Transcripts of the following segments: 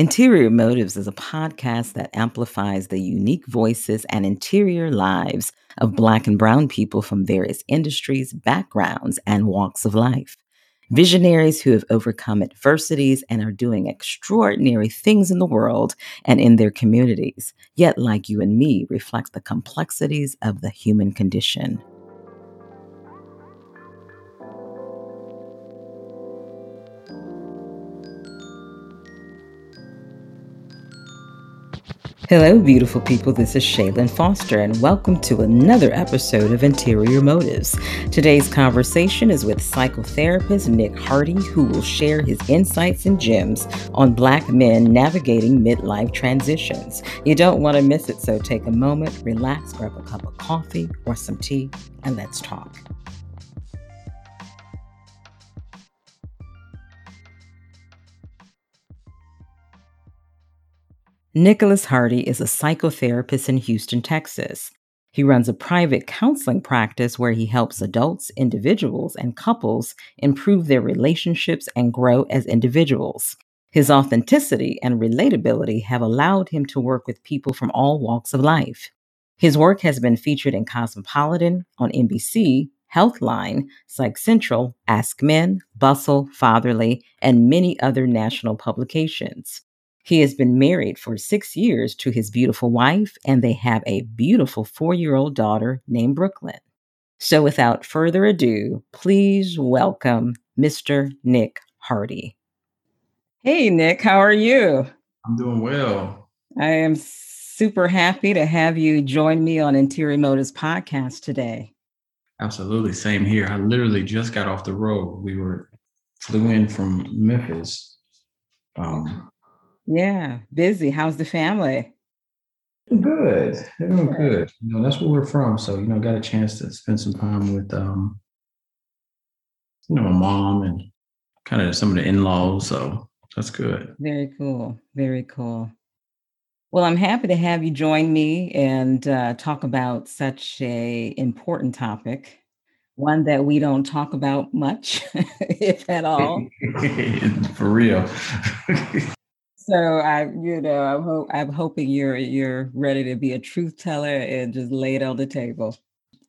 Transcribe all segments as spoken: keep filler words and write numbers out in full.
Interior Motives is a podcast that amplifies the unique voices and interior lives of Black and Brown people from various industries, backgrounds, and walks of life. Visionaries who have overcome adversities and are doing extraordinary things in the world and in their communities, yet like you and me, reflect the complexities of the human condition. Hello, beautiful people. This is Shaylin Foster, and welcome to another episode of Interior Motives. Today's conversation is with psychotherapist Nick Hardy, who will share his insights and gems on Black men navigating midlife transitions. You don't want to miss it, so take a moment, relax, grab a cup of coffee or some tea, and let's talk. Nicholas Hardy is a psychotherapist in Houston, Texas. He runs a private counseling practice where he helps adults, individuals, and couples improve their relationships and grow as individuals. His authenticity and relatability have allowed him to work with people from all walks of life. His work has been featured in Cosmopolitan, on N B C, Healthline, Psych Central, Ask Men, Bustle, Fatherly, and many other national publications. He has been married for six years to his beautiful wife, and they have a beautiful four-year-old daughter named Brooklyn. So without further ado, please welcome Mister Nick Hardy. Hey, Nick, how are you? I'm doing well. I am super happy to have you join me on Interior Motives podcast today. Absolutely. Same here. I literally just got off the road. We were flew in from Memphis. Um Yeah, busy. How's the family? Good. They're doing good. You know, that's where we're from. So, you know, got a chance to spend some time with, um, you know, my mom and kind of some of the in-laws. So that's good. Very cool. Very cool. Well, I'm happy to have you join me and uh, talk about such a important topic. One that we don't talk about much, if at all. For real. So I, you know, I'm, hope, I'm hoping you're you're ready to be a truth teller and just lay it on the table.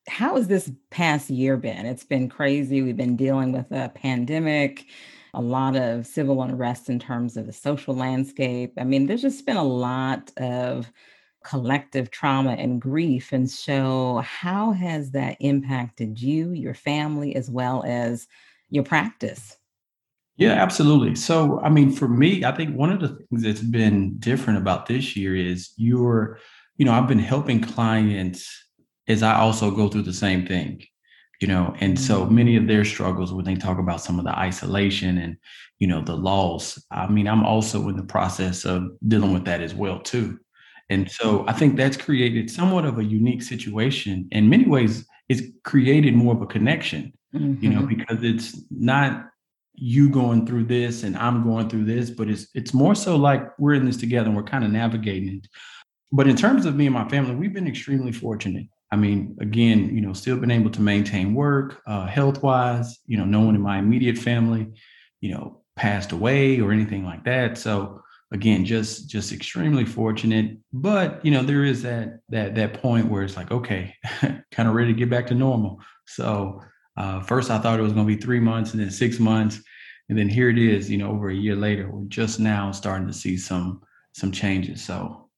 How has this past year been? It's been crazy. We've been dealing with a pandemic, a lot of civil unrest in terms of the social landscape. I mean, there's just been a lot of collective trauma and grief. And so how has that impacted you, your family, as well as your practice? Yeah, absolutely. So, I mean, for me, I think one of the things that's been different about this year is you're, you know, I've been helping clients as I also go through the same thing, you know, and so many of their struggles when they talk about some of the isolation and, you know, the loss. I mean, I'm also in the process of dealing with that as well, too. And so I think that's created somewhat of a unique situation. In many ways, it's created more of a connection, mm-hmm. you know, because it's not you going through this and I'm going through this, but it's it's more so like we're in this together and we're kind of navigating it. But in terms of me and my family, we've been extremely fortunate. I mean, again, you know, still been able to maintain work, uh, health-wise, you know, no one in my immediate family, you know, passed away or anything like that. So again, just just extremely fortunate. But, you know, there is that that that point where it's like, okay, kind of ready to get back to normal. So Uh, first, I thought it was going to be three months and then six months. And then here it is, you know, over a year later, we're just now starting to see some some changes. So,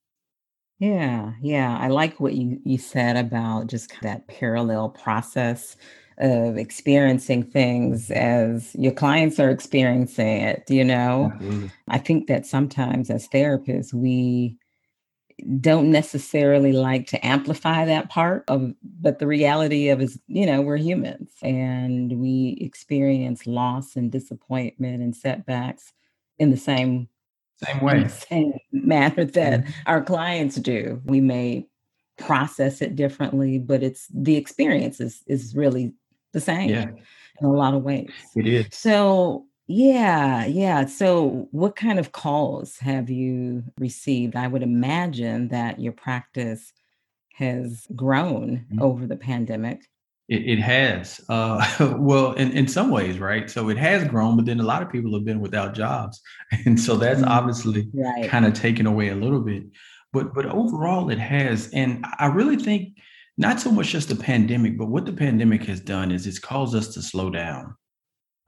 yeah, yeah. I like what you, you said about just that parallel process of experiencing things as your clients are experiencing it, you know. Absolutely. I think that sometimes as therapists, we don't necessarily like to amplify that part of, but the reality of is, you know, we're humans and we experience loss and disappointment and setbacks in the same, same way, same manner that mm-hmm. our clients do. We may process it differently, but it's the experience is, is really the same yeah. in a lot of ways. It is. So Yeah, yeah. So what kind of calls have you received? I would imagine that your practice has grown mm-hmm. over the pandemic. It, it has. Uh, well, in, in some ways, right? So it has grown, but then a lot of people have been without jobs. And so that's obviously right. kind of taken away a little bit. But but overall, it has. And I really think not so much just the pandemic, but what the pandemic has done is it's caused us to slow down.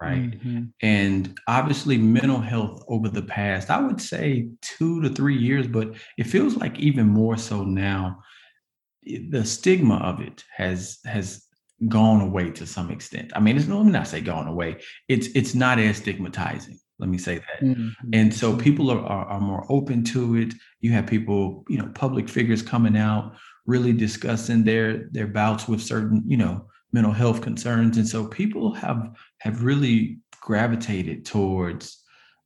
Right. Mm-hmm. And obviously mental health over the past, I would say two to three years, but it feels like even more so now, the stigma of it has has gone away to some extent. I mean, it's no, let me not say gone away. It's it's not as stigmatizing. Let me say that. Mm-hmm. And so people are, are, are more open to it. You have people, you know, public figures coming out, really discussing their their bouts with certain, you know, mental health concerns. And so people have have really gravitated towards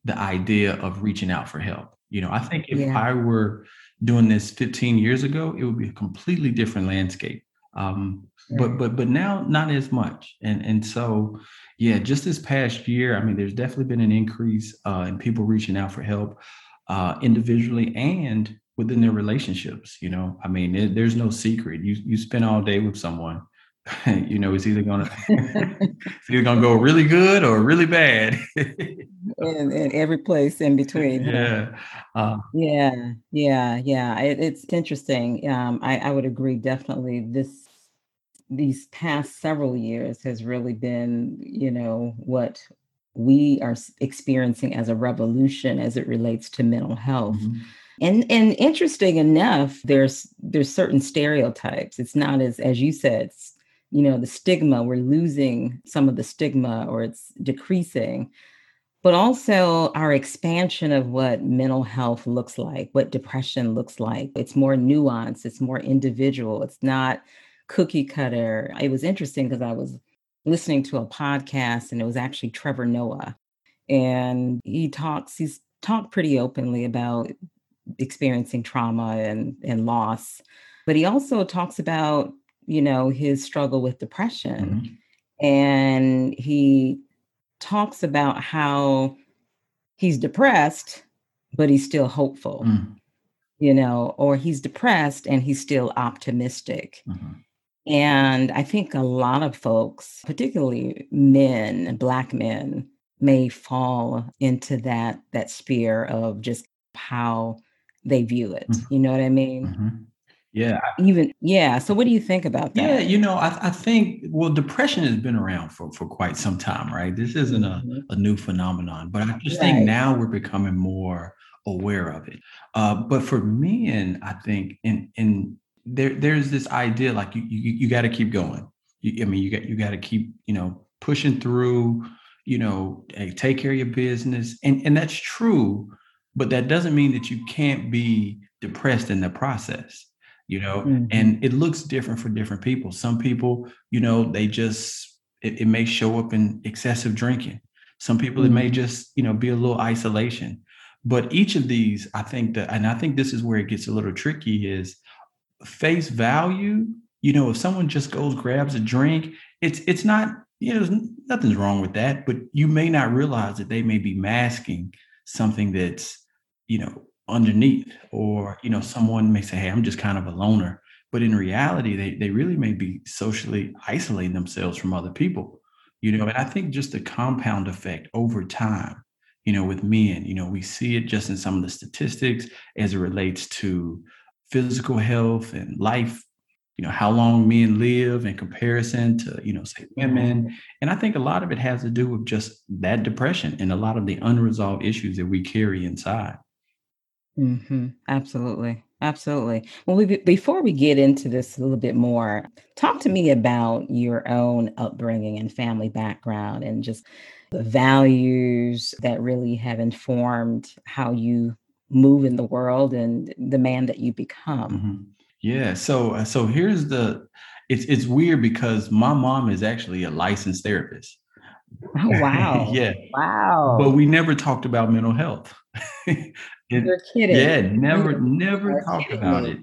the idea of reaching out for help. You know, I think if yeah. I were doing this fifteen years ago, it would be a completely different landscape. Um, sure. But but but now not as much. And and so, yeah, just this past year, I mean, there's definitely been an increase uh, in people reaching out for help uh, individually and within their relationships. You know, I mean, it, there's no secret. You you spend all day with someone. You know, it's either gonna it's either gonna go really good or really bad, and, and every place in between. Yeah, uh, yeah, yeah, yeah. It, it's interesting. Um, I, I would agree definitely. This these past several years has really been, you know, what we are experiencing as a revolution as it relates to mental health. Mm-hmm. And and interesting enough, there's there's certain stereotypes. It's not as as you said. You know, the stigma, we're losing some of the stigma or it's decreasing, but also our expansion of what mental health looks like, what depression looks like. It's more nuanced. It's more individual. It's not cookie cutter. It was interesting because I was listening to a podcast and it was actually Trevor Noah. And he talks, he's talked pretty openly about experiencing trauma and, and loss, but he also talks about you know, his struggle with depression. Mm-hmm. And he talks about how he's depressed, but he's still hopeful, mm. you know, or he's depressed and he's still optimistic. Mm-hmm. And I think a lot of folks, particularly men, Black men, may fall into that, that sphere of just how they view it. Mm-hmm. You know what I mean? Mm-hmm. Yeah. Even. Yeah. So what do you think about that? Yeah. You know, I, I think, well, depression has been around for, for quite some time, right? This isn't a, a new phenomenon, but I just right. think now we're becoming more aware of it. Uh, but for men, I think in, in there, there's this idea, like you, you, you got to keep going. You, I mean, you got, you got to keep, you know, pushing through, you know, hey, take care of your business. And, and that's true, but that doesn't mean that you can't be depressed in the process. You know, mm-hmm. and it looks different for different people. Some people, you know, they just, it, it may show up in excessive drinking. Some people, mm-hmm. it may just, you know, be a little isolation. But each of these, I think that, and I think this is where it gets a little tricky is face value. You know, if someone just goes, grabs a drink, it's, it's not, you know, there's nothing's wrong with that, but you may not realize that they may be masking something that's, you know, underneath, or, you know, someone may say, hey, I'm just kind of a loner. But in reality, they they really may be socially isolating themselves from other people, you know, and I think just the compound effect over time, you know, with men, you know, we see it just in some of the statistics as it relates to physical health and life, you know, how long men live in comparison to, you know, say women. And I think a lot of it has to do with just that depression and a lot of the unresolved issues that we carry inside. Mm-hmm. Absolutely. Absolutely. Well, we, before we get into this a little bit more, talk to me about your own upbringing and family background and just the values that really have informed how you move in the world and the man that you become. Mm-hmm. Yeah. So, so here's the, it's, it's weird because my mom is actually a licensed therapist. Oh, wow. Yeah. Wow. But we never talked about mental health. it, You're kidding. Yeah. Never, You're never kidding. talked about it.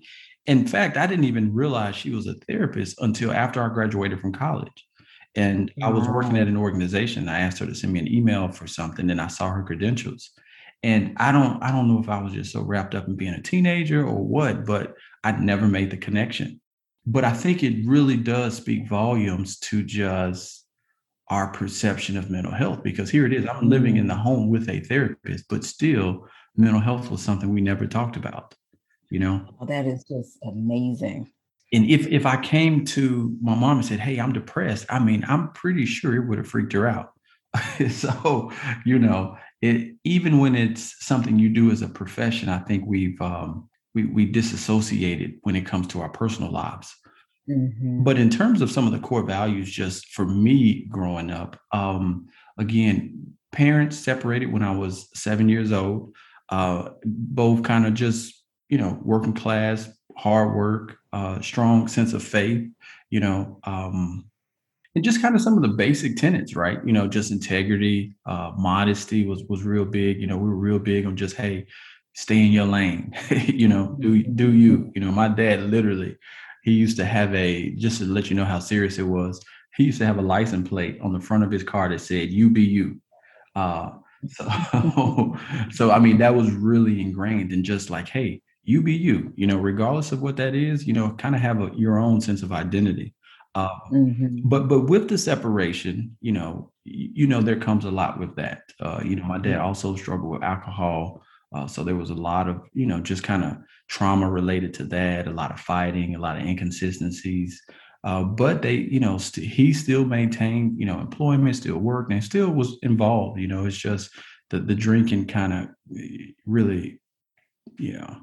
In fact, I didn't even realize she was a therapist until after I graduated from college. And wow. I was working at an organization. I asked her to send me an email for something and I saw her credentials. And I don't, I don't know if I was just so wrapped up in being a teenager or what, but I never made the connection. But I think it really does speak volumes to just our perception of mental health, because here it is, I'm living in the home with a therapist, but still mental health was something we never talked about, you know? Oh, that is just amazing. And if if I came to my mom and said, hey, I'm depressed, I mean, I'm pretty sure it would have freaked her out. So, you know, it, even when it's something you do as a profession, I think we've um, we we disassociated when it comes to our personal lives. Mm-hmm. But in terms of some of the core values, just for me growing up, um, again, parents separated when I was seven years old, uh, both kind of just, you know, working class, hard work, uh, strong sense of faith, you know, um, and just kind of some of the basic tenets, right? You know, just integrity, uh, modesty was was real big. You know, we were real big on just, hey, stay in your lane, you know, do, do you, you know, my dad literally, he used to have a, just to let you know how serious it was, he used to have a license plate on the front of his car that said, you be you. Uh, so, so, I mean, that was really ingrained in just like, hey, you be you, you know, regardless of what that is, you know, kind of have a, your own sense of identity. Uh, mm-hmm. But but with the separation, you know, you know, there comes a lot with that. Uh, you know, my dad also struggled with alcohol. Uh, so there was a lot of, you know, just kind of trauma related to that, a lot of fighting, a lot of inconsistencies. Uh, but they, you know, st- he still maintained, you know, employment, still worked, and still was involved. You know, it's just the, the drinking kind of really, you know.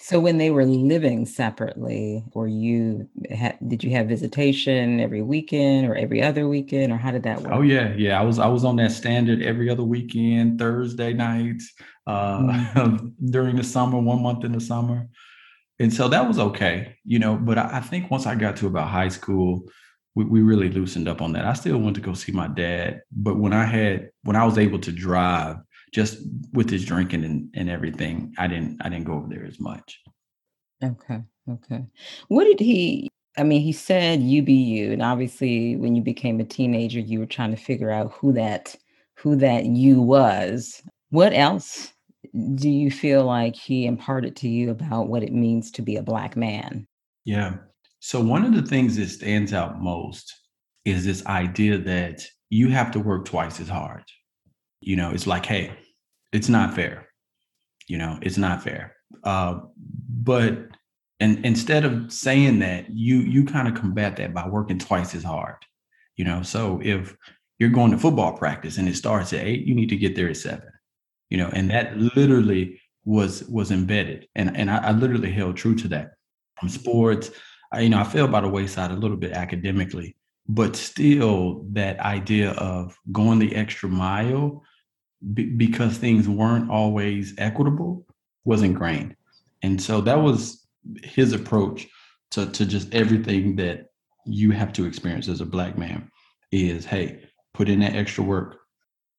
So when they were living separately, or you ha- did you have visitation every weekend or every other weekend, or how did that work? Oh yeah, yeah. I was I was on that standard every other weekend, Thursday nights, uh, mm-hmm. during the summer, one month in the summer, and so that was okay, you know. But I, I think once I got to about high school, we, we really loosened up on that. I still went to go see my dad, but when I had when I was able to drive. Just with his drinking and, and everything, I didn't I didn't go over there as much. Okay, okay. What did he, I mean, he said you be you. And obviously when you became a teenager, you were trying to figure out who that who that you was. What else do you feel like he imparted to you about what it means to be a Black man? Yeah. So one of the things that stands out most is this idea that you have to work twice as hard. You know, it's like, hey, it's not fair. You know, it's not fair. Uh, but and instead of saying that, you you kind of combat that by working twice as hard. You know, so if you're going to football practice and it starts at eight, you need to get there at seven. You know, and that literally was was embedded. And and I, I literally held true to that from sports. I, you know, I fell by the wayside a little bit academically, but still that idea of going the extra mile. Because things weren't always equitable was ingrained. And so that was his approach to, to just everything that you have to experience as a Black man is, hey, put in that extra work.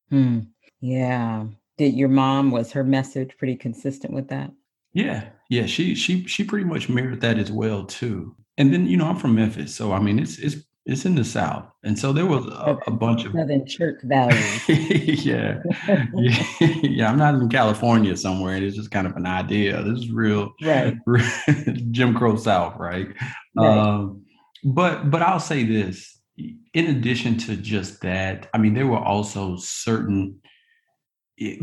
Hmm. Yeah. Did your mom, was her message pretty consistent with that? Yeah. Yeah. She, she, she pretty much mirrored that as well too. And then, you know, I'm from Memphis. So, I mean, it's, it's, It's in the South. And so there was a, a bunch of Southern church values. yeah. yeah. Yeah. I'm not in California somewhere. And it's just kind of an idea. This is real, right. real Jim Crow South. Right. right. Um, but but I'll say this, in addition to just that, I mean, there were also certain,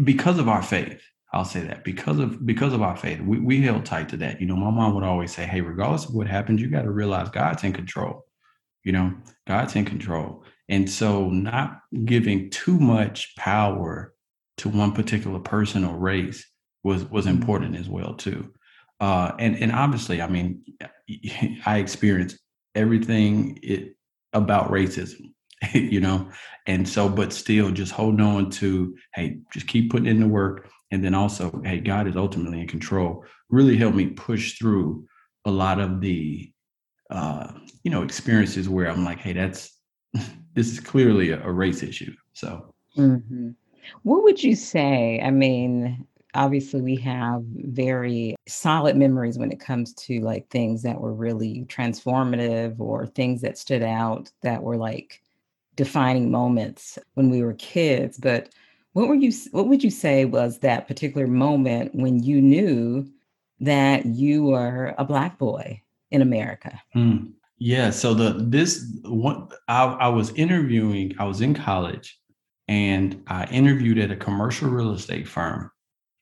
because of our faith, I'll say that because of because of our faith, we, we held tight to that. You know, my mom would always say, hey, regardless of what happens, you got to realize God's in control. You know, God's in control. And so not giving too much power to one particular person or race was was important as well, too. Uh, and, and obviously, I mean, I experienced everything it, about racism, you know, and so but still just holding on to, hey, just keep putting in the work. And then also, hey, God is ultimately in control, really helped me push through a lot of the uh, you know, experiences where I'm like, hey, that's, this is clearly a, a race issue. So. Mm-hmm. What would you say? I mean, obviously we have very solid memories when it comes to like things that were really transformative or things that stood out that were like defining moments when we were kids. But what were you, what would you say was that particular moment when you knew that you were a Black boy? in America? Mm. Yeah. So the this what I, I was interviewing, I was in college and I interviewed at a commercial real estate firm.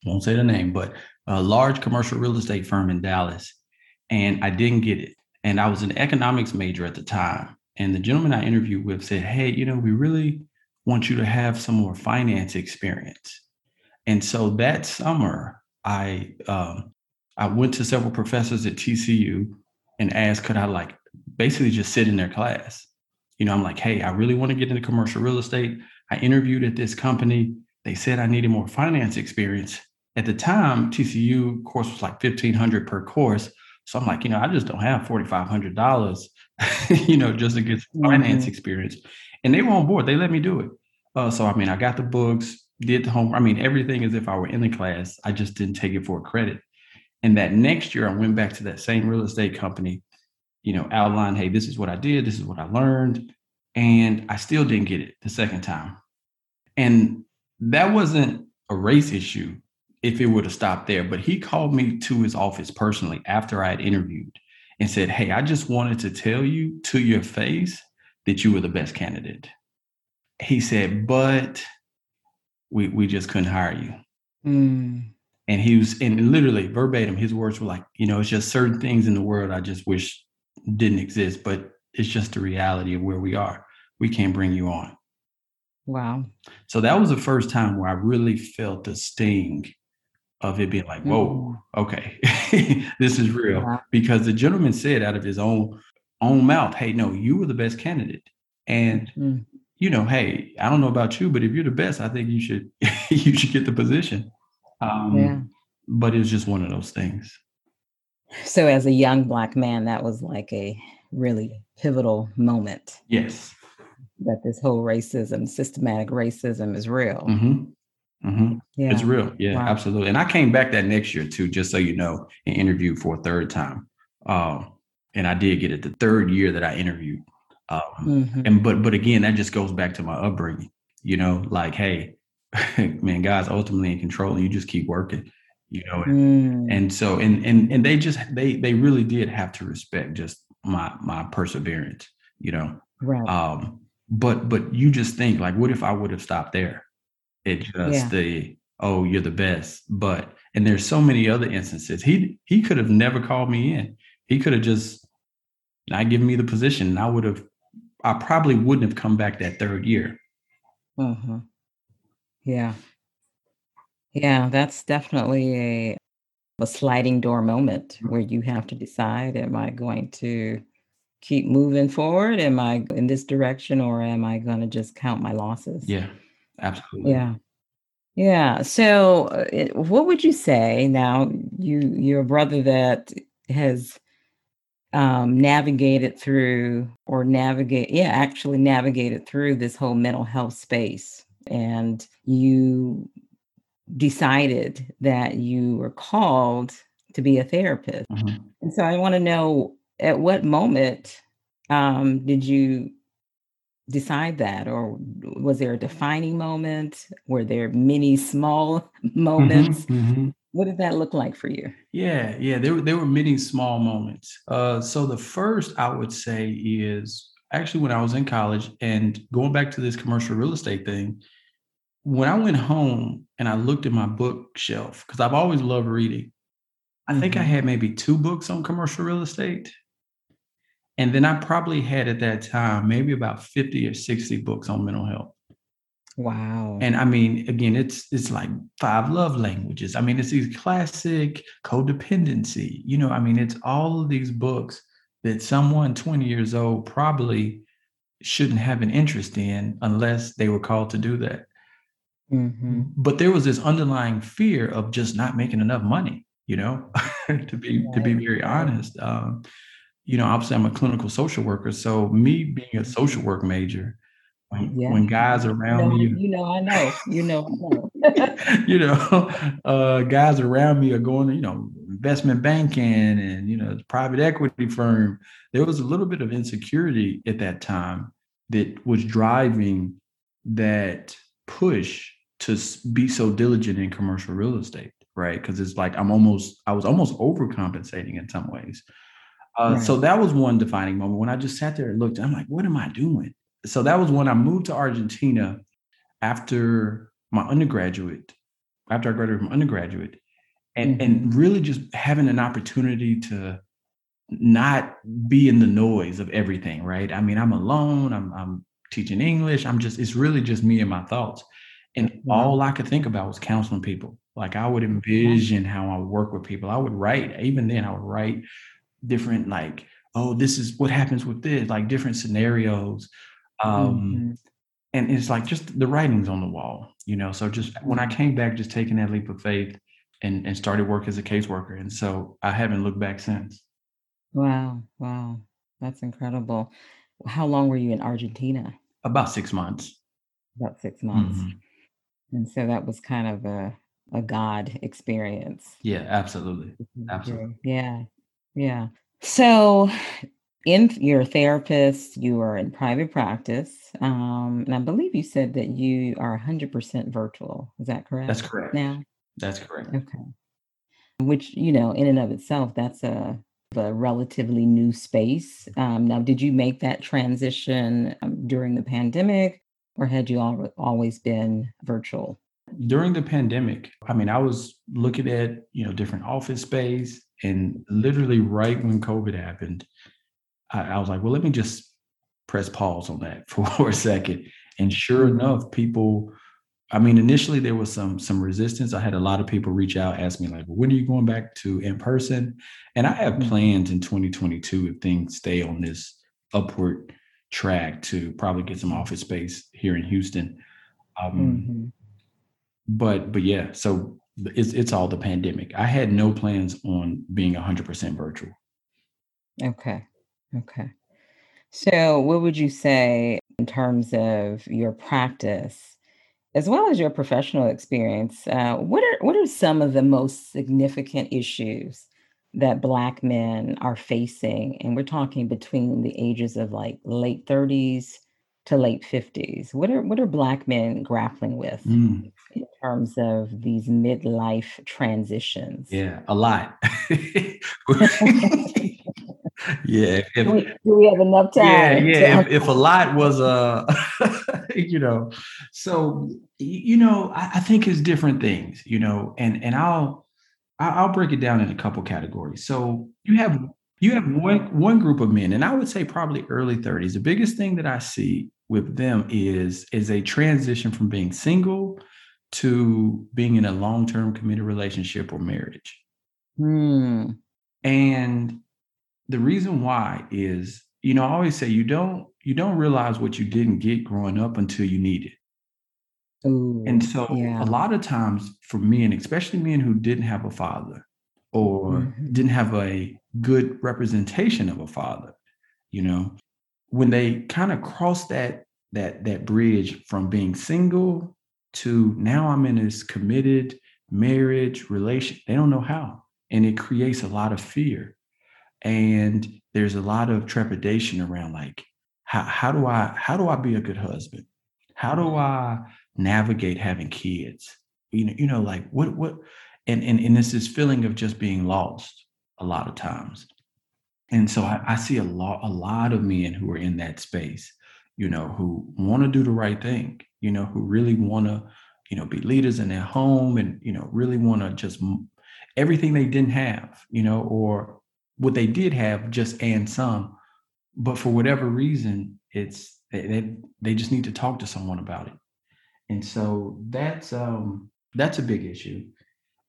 I won't say the name, but a large commercial real estate firm in Dallas. And I didn't get it. And I was an economics major at the time. And the gentleman I interviewed with said, hey, you know, we really want you to have some more finance experience. And so that summer, I um, I went to several professors at T C U and asked, could I like basically just sit in their class? You know, I'm like, hey, I really want to get into commercial real estate. I interviewed at this company. They said I needed more finance experience. At the time, T C U course was like fifteen hundred dollars per course. So I'm like, you know, I just don't have four thousand five hundred dollars, you know, just to get finance mm-hmm. experience. And they were on board. They let me do it. Uh, so, I mean, I got the books, did the homework. I mean, everything as if I were in the class. I just didn't take it for credit. And that next year, I went back to that same real estate company, you know, outlined, hey, this is what I did. This is what I learned. And I still didn't get it the second time. And that wasn't a race issue if it would have stopped there. But he called me to his office personally after I had interviewed and said, hey, I just wanted to tell you to your face that you were the best candidate. He said, but we we just couldn't hire you. Mm. And he was, and literally verbatim, his words were like, you know, it's just certain things in the world I just wish didn't exist, but it's just the reality of where we are. We can't bring you on. Wow. So that was the first time where I really felt the sting of it being like, whoa, okay, this is real. Wow. Because the gentleman said out of his own own mouth, hey, no, you were the best candidate. And, mm. you know, hey, I don't know about you, but if you're the best, I think you should you should get the position. Um, yeah. But it was just one of those things. So as a young Black man, that was like a really pivotal moment. Yes. That this whole racism, systematic racism is real. Mm-hmm. Mm-hmm. Yeah. It's real. Yeah, wow. Absolutely. And I came back that next year too, just so you know, and interviewed for a third time. Um, and I did get it the third year that I interviewed. Um, mm-hmm. And but but again, that just goes back to my upbringing, you know, like, hey, man, God's ultimately in control. And you just keep working, you know. And, mm. and so and and and they just they they really did have to respect just my my perseverance, you know. Right. Um, but but you just think like, what if I would have stopped there? It just yeah. the, oh, you're the best. But and there's so many other instances. He he could have never called me in. He could have just not given me the position. And I would have I probably wouldn't have come back that third year. Uh-huh. Yeah. Yeah, that's definitely a, a sliding door moment where you have to decide, am I going to keep moving forward? Am I in this direction or am I going to just count my losses? Yeah. Absolutely. Yeah. Yeah. So uh, what would you say now you, you're a brother that has um, navigated through or navigate, yeah, actually navigated through this whole mental health space, and you decided that you were called to be a therapist. Mm-hmm. And so I want to know at what moment um, did you decide that, or was there a defining moment? Were there many small moments? Mm-hmm, mm-hmm. What did that look like for you? Yeah, yeah, there were there were many small moments. Uh, so the first I would say is actually when I was in college, and going back to this commercial real estate thing. When I went home and I looked at my bookshelf, because I've always loved reading, I mm-hmm. think I had maybe two books on commercial real estate. And then I probably had at that time, maybe about fifty or sixty books on mental health. Wow. And I mean, again, it's it's like five love languages. I mean, it's these classic codependency, you know, I mean, it's all of these books that someone twenty years old probably shouldn't have an interest in unless they were called to do that. Mm-hmm. But there was this underlying fear of just not making enough money, you know, to be, yeah. to be very honest. Um, You know, obviously I'm a clinical social worker. So me being a social work major, when, yeah. when guys around you know, me, you know, I know, you know, I know. you know, uh, guys around me are going to, you know, investment banking and, you know, private equity firm. There was a little bit of insecurity at that time that was driving that push to be so diligent in commercial real estate. Right. Because it's like I'm almost I was almost overcompensating in some ways. Uh, right. So that was one defining moment when I just sat there and looked. I'm like, what am I doing? So that was when I moved to Argentina after my undergraduate, after I graduated from undergraduate, and, mm-hmm. and really just having an opportunity to not be in the noise of everything, right? I mean, I'm alone, I'm, I'm teaching English, I'm just, it's really just me and my thoughts. And mm-hmm. all I could think about was counseling people. Like I would envision how I work with people. I would write, even then I would write different, like, oh, this is what happens with this, like different scenarios. Um, mm-hmm. And it's like just the writing's on the wall, you know? So just when I came back, just taking that leap of faith and, and started work as a caseworker. And so I haven't looked back since. Wow. Wow. That's incredible. How long were you in Argentina? About six months. About six months. Mm-hmm. And so that was kind of a, a God experience. Yeah, absolutely. Absolutely. Yeah. Yeah. So in your therapist, you are in private practice. Um, and I believe you said that you are one hundred percent virtual. Is that correct? That's correct. Now? That's correct. Okay. Which, you know, in and of itself, that's a, a relatively new space. Um, now, did you make that transition um, during the pandemic, or had you al- always been virtual? During the pandemic, I mean, I was looking at, you know, different office space, and literally right when COVID happened, I, I was like, well, let me just press pause on that for a second. And sure enough, people, I mean, initially there was some, some resistance. I had a lot of people reach out, ask me like, well, when are you going back to in person? And I have plans in twenty twenty-two, if things stay on this upward track, to probably get some office space here in Houston. Um, mm-hmm. But but yeah, so it's it's all the pandemic. I had no plans on being one hundred percent virtual. Okay. Okay. So what would you say in terms of your practice, as well as your professional experience, uh, what are what are some of the most significant issues that Black men are facing? And we're talking between the ages of like late thirties to late fifties. What are what are Black men grappling with mm. in terms of these midlife transitions? Yeah, a lot. yeah. If, we, do we have enough time? Yeah, yeah. If, if a lot was a, uh, you know, so you know, I, I think it's different things, you know, and and I'll I'll break it down in a couple categories. So you have you have one one group of men, and I would say probably early thirties. The biggest thing that I see with them is is a transition from being single to being in a long-term committed relationship or marriage. Mm. And the reason why is, you know, I always say you don't you don't realize what you didn't get growing up until you need it. Ooh, and so yeah. a lot of times for men, especially men who didn't have a father or mm-hmm. didn't have a good representation of a father, you know, when they kind of cross that that that bridge from being single to now I'm in this committed marriage relation, they don't know how. And it creates a lot of fear. And there's a lot of trepidation around like, how, how do I how do I be a good husband? How do I navigate having kids? You know, you know, like what what and and and it's this feeling of just being lost a lot of times. And so I, I see a lot, a lot of men who are in that space, you know, who want to do the right thing, you know, who really want to, you know, be leaders in their home and, you know, really want to just everything they didn't have, you know, or what they did have just and some, but for whatever reason, it's they they just need to talk to someone about it. And so that's um, that's a big issue.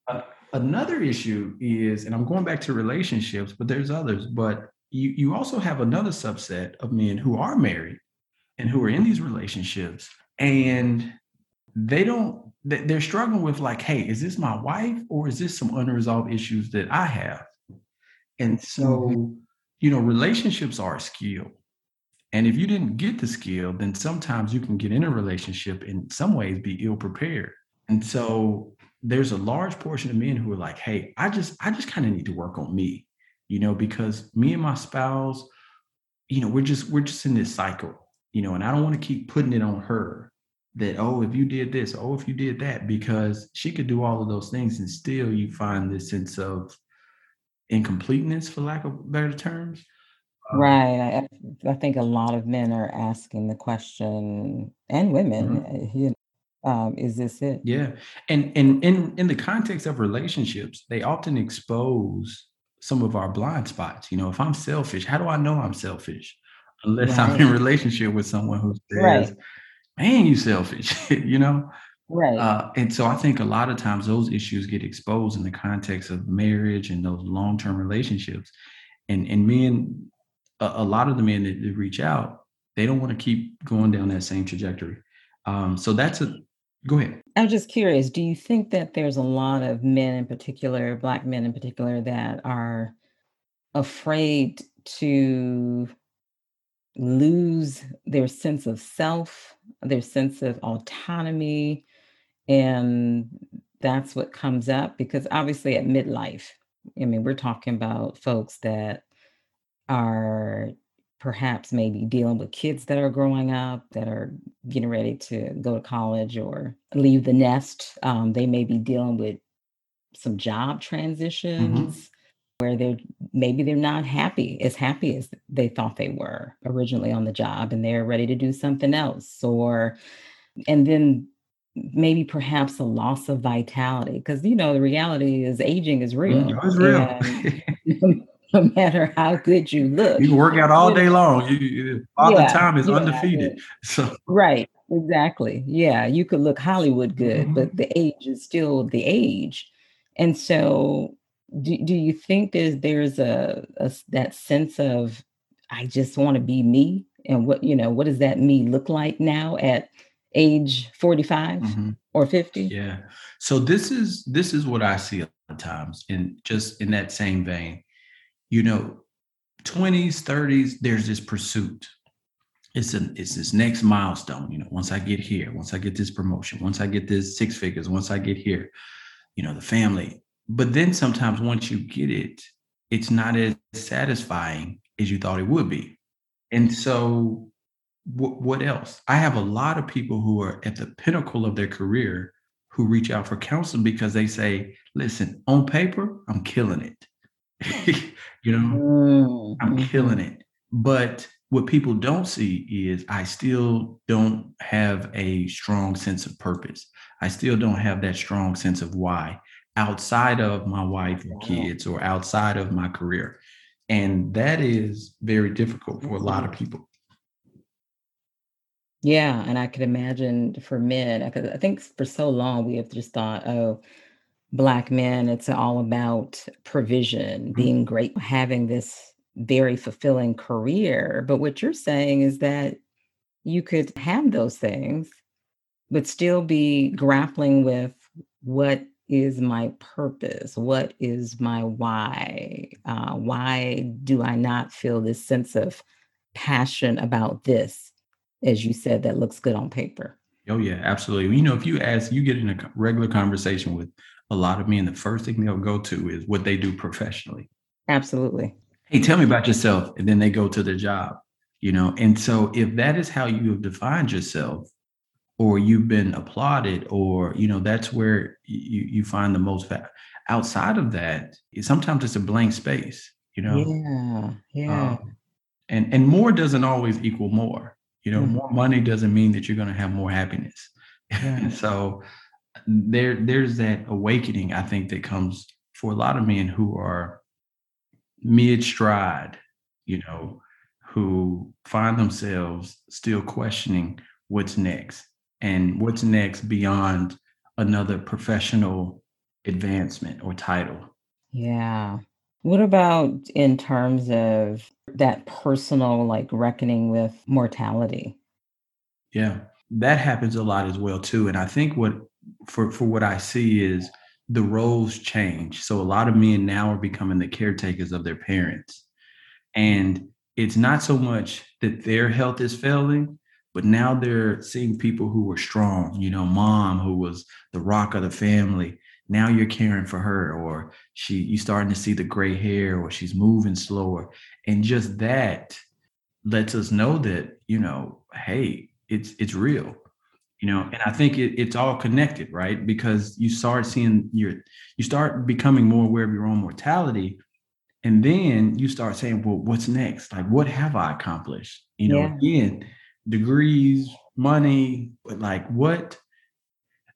Uh, another issue is, and I'm going back to relationships, but there's others, but you, you also have another subset of men who are married and who are in these relationships, and they don't, they're struggling with like, hey, is this my wife or is this some unresolved issues that I have? And so, you know, relationships are a skill. And if you didn't get the skill, then sometimes you can get in a relationship in some ways be ill prepared. And so there's a large portion of men who are like, hey, I just I just kind of need to work on me, you know, because me and my spouse, you know, we're just we're just in this cycle, you know, and I don't want to keep putting it on her that, oh, if you did this, oh, if you did that, because she could do all of those things. And still you find this sense of incompleteness, for lack of better terms. Right. I, I think a lot of men are asking the question, and women, mm-hmm. you know, um, is this it? Yeah. And, and in, in the context of relationships, they often expose some of our blind spots. You know, if I'm selfish, how do I know I'm selfish? Unless right. I'm in a relationship with someone who says, right. man, you selfish, you know? Right. Uh, and so I think a lot of times those issues get exposed in the context of marriage and those long-term relationships. And, and men, a, a lot of the men that, that reach out, they don't want to keep going down that same trajectory. Um, so that's a, go ahead. I'm just curious, do you think that there's a lot of men in particular, Black men in particular, that are afraid to lose their sense of self, their sense of autonomy? And that's what comes up, because obviously at midlife, I mean, we're talking about folks that are perhaps maybe dealing with kids that are growing up, that are getting ready to go to college or leave the nest. Um, they may be dealing with some job transitions. Mm-hmm. Where they're maybe they're not happy, as happy as they thought they were originally on the job, and they're ready to do something else. Or, and then maybe perhaps a loss of vitality, because, you know, the reality is aging is real. Mm, it's real. And no matter how good you look, you work out all day long. You, all yeah, the time is yeah, undefeated. So right, exactly. Yeah, you could look Hollywood good, mm-hmm. but the age is still the age, and so. Do, do you think there's there's a, a that sense of I just want to be me, and what you know what does that me look like now at age forty-five mm-hmm. or fifty? Yeah. So this is this is what I see a lot of times, and just in that same vein, you know, twenties, thirties. There's this pursuit. It's an it's this next milestone. You know, once I get here, once I get this promotion, once I get this six figures, once I get here, you know, the family. But then sometimes once you get it, it's not as satisfying as you thought it would be. And so w- what else? I have a lot of people who are at the pinnacle of their career who reach out for counseling because they say, listen, on paper, I'm killing it. you know, mm-hmm. I'm killing it. But what people don't see is I still don't have a strong sense of purpose. I still don't have that strong sense of why. Outside of my wife and kids or outside of my career. And that is very difficult for a lot of people. Yeah. And I could imagine for men, I think for so long we have just thought, oh, Black men, it's all about provision, being great, having this very fulfilling career. But what you're saying is that you could have those things, but still be grappling with what is my purpose? What is my why? Uh, why do I not feel this sense of passion about this, as you said, that looks good on paper? Oh, yeah, absolutely. You know, if you ask, you get in a regular conversation with a lot of men, the first thing they'll go to is what they do professionally. Absolutely. Hey, tell me about yourself. And then they go to their job, you know. And so if that is how you have defined yourself, or you've been applauded, or, you know, that's where you, you find the most value. Outside of that, sometimes it's a blank space, you know? Yeah, yeah. Um, and, and more doesn't always equal more. You know, mm-hmm. more money doesn't mean that you're going to have more happiness. Yeah. So there, there's that awakening, I think, that comes for a lot of men who are mid-stride, you know, who find themselves still questioning what's next. And what's next beyond another professional advancement or title? Yeah. What about in terms of that personal, like, reckoning with mortality? Yeah, that happens a lot as well, too. And I think what for, for what I see is the roles change. So a lot of men now are becoming the caretakers of their parents. And it's not so much that their health is failing, but now they're seeing people who were strong, you know, mom who was the rock of the family. Now you're caring for her, or she, you starting to see the gray hair, or she's moving slower. And just that lets us know that, you know, hey, it's, it's real, you know, and I think it, it's all connected, right? Because you start seeing your, you start becoming more aware of your own mortality, And then you start saying, well, what's next? Like, what have I accomplished? You know, yeah. again, degrees, money, but like what,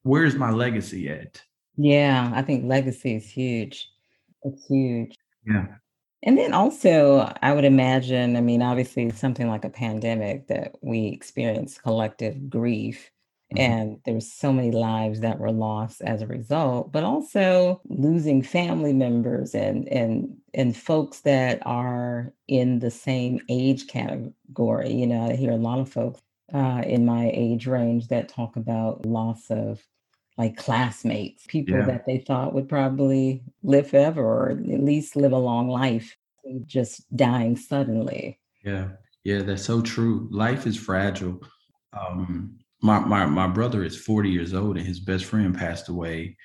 where's my legacy at? Yeah, I think legacy is huge. It's huge. Yeah. And then also, I would imagine, I mean, obviously something like a pandemic that we experienced collective grief. And there's so many lives that were lost as a result, but also losing family members and and and folks that are in the same age category. You know, I hear a lot of folks uh, in my age range that talk about loss of like classmates, people yeah. that they thought would probably live forever or at least live a long life, just dying suddenly. Yeah, yeah, that's so true. Life is fragile. Um My, my my brother is forty years old and his best friend passed away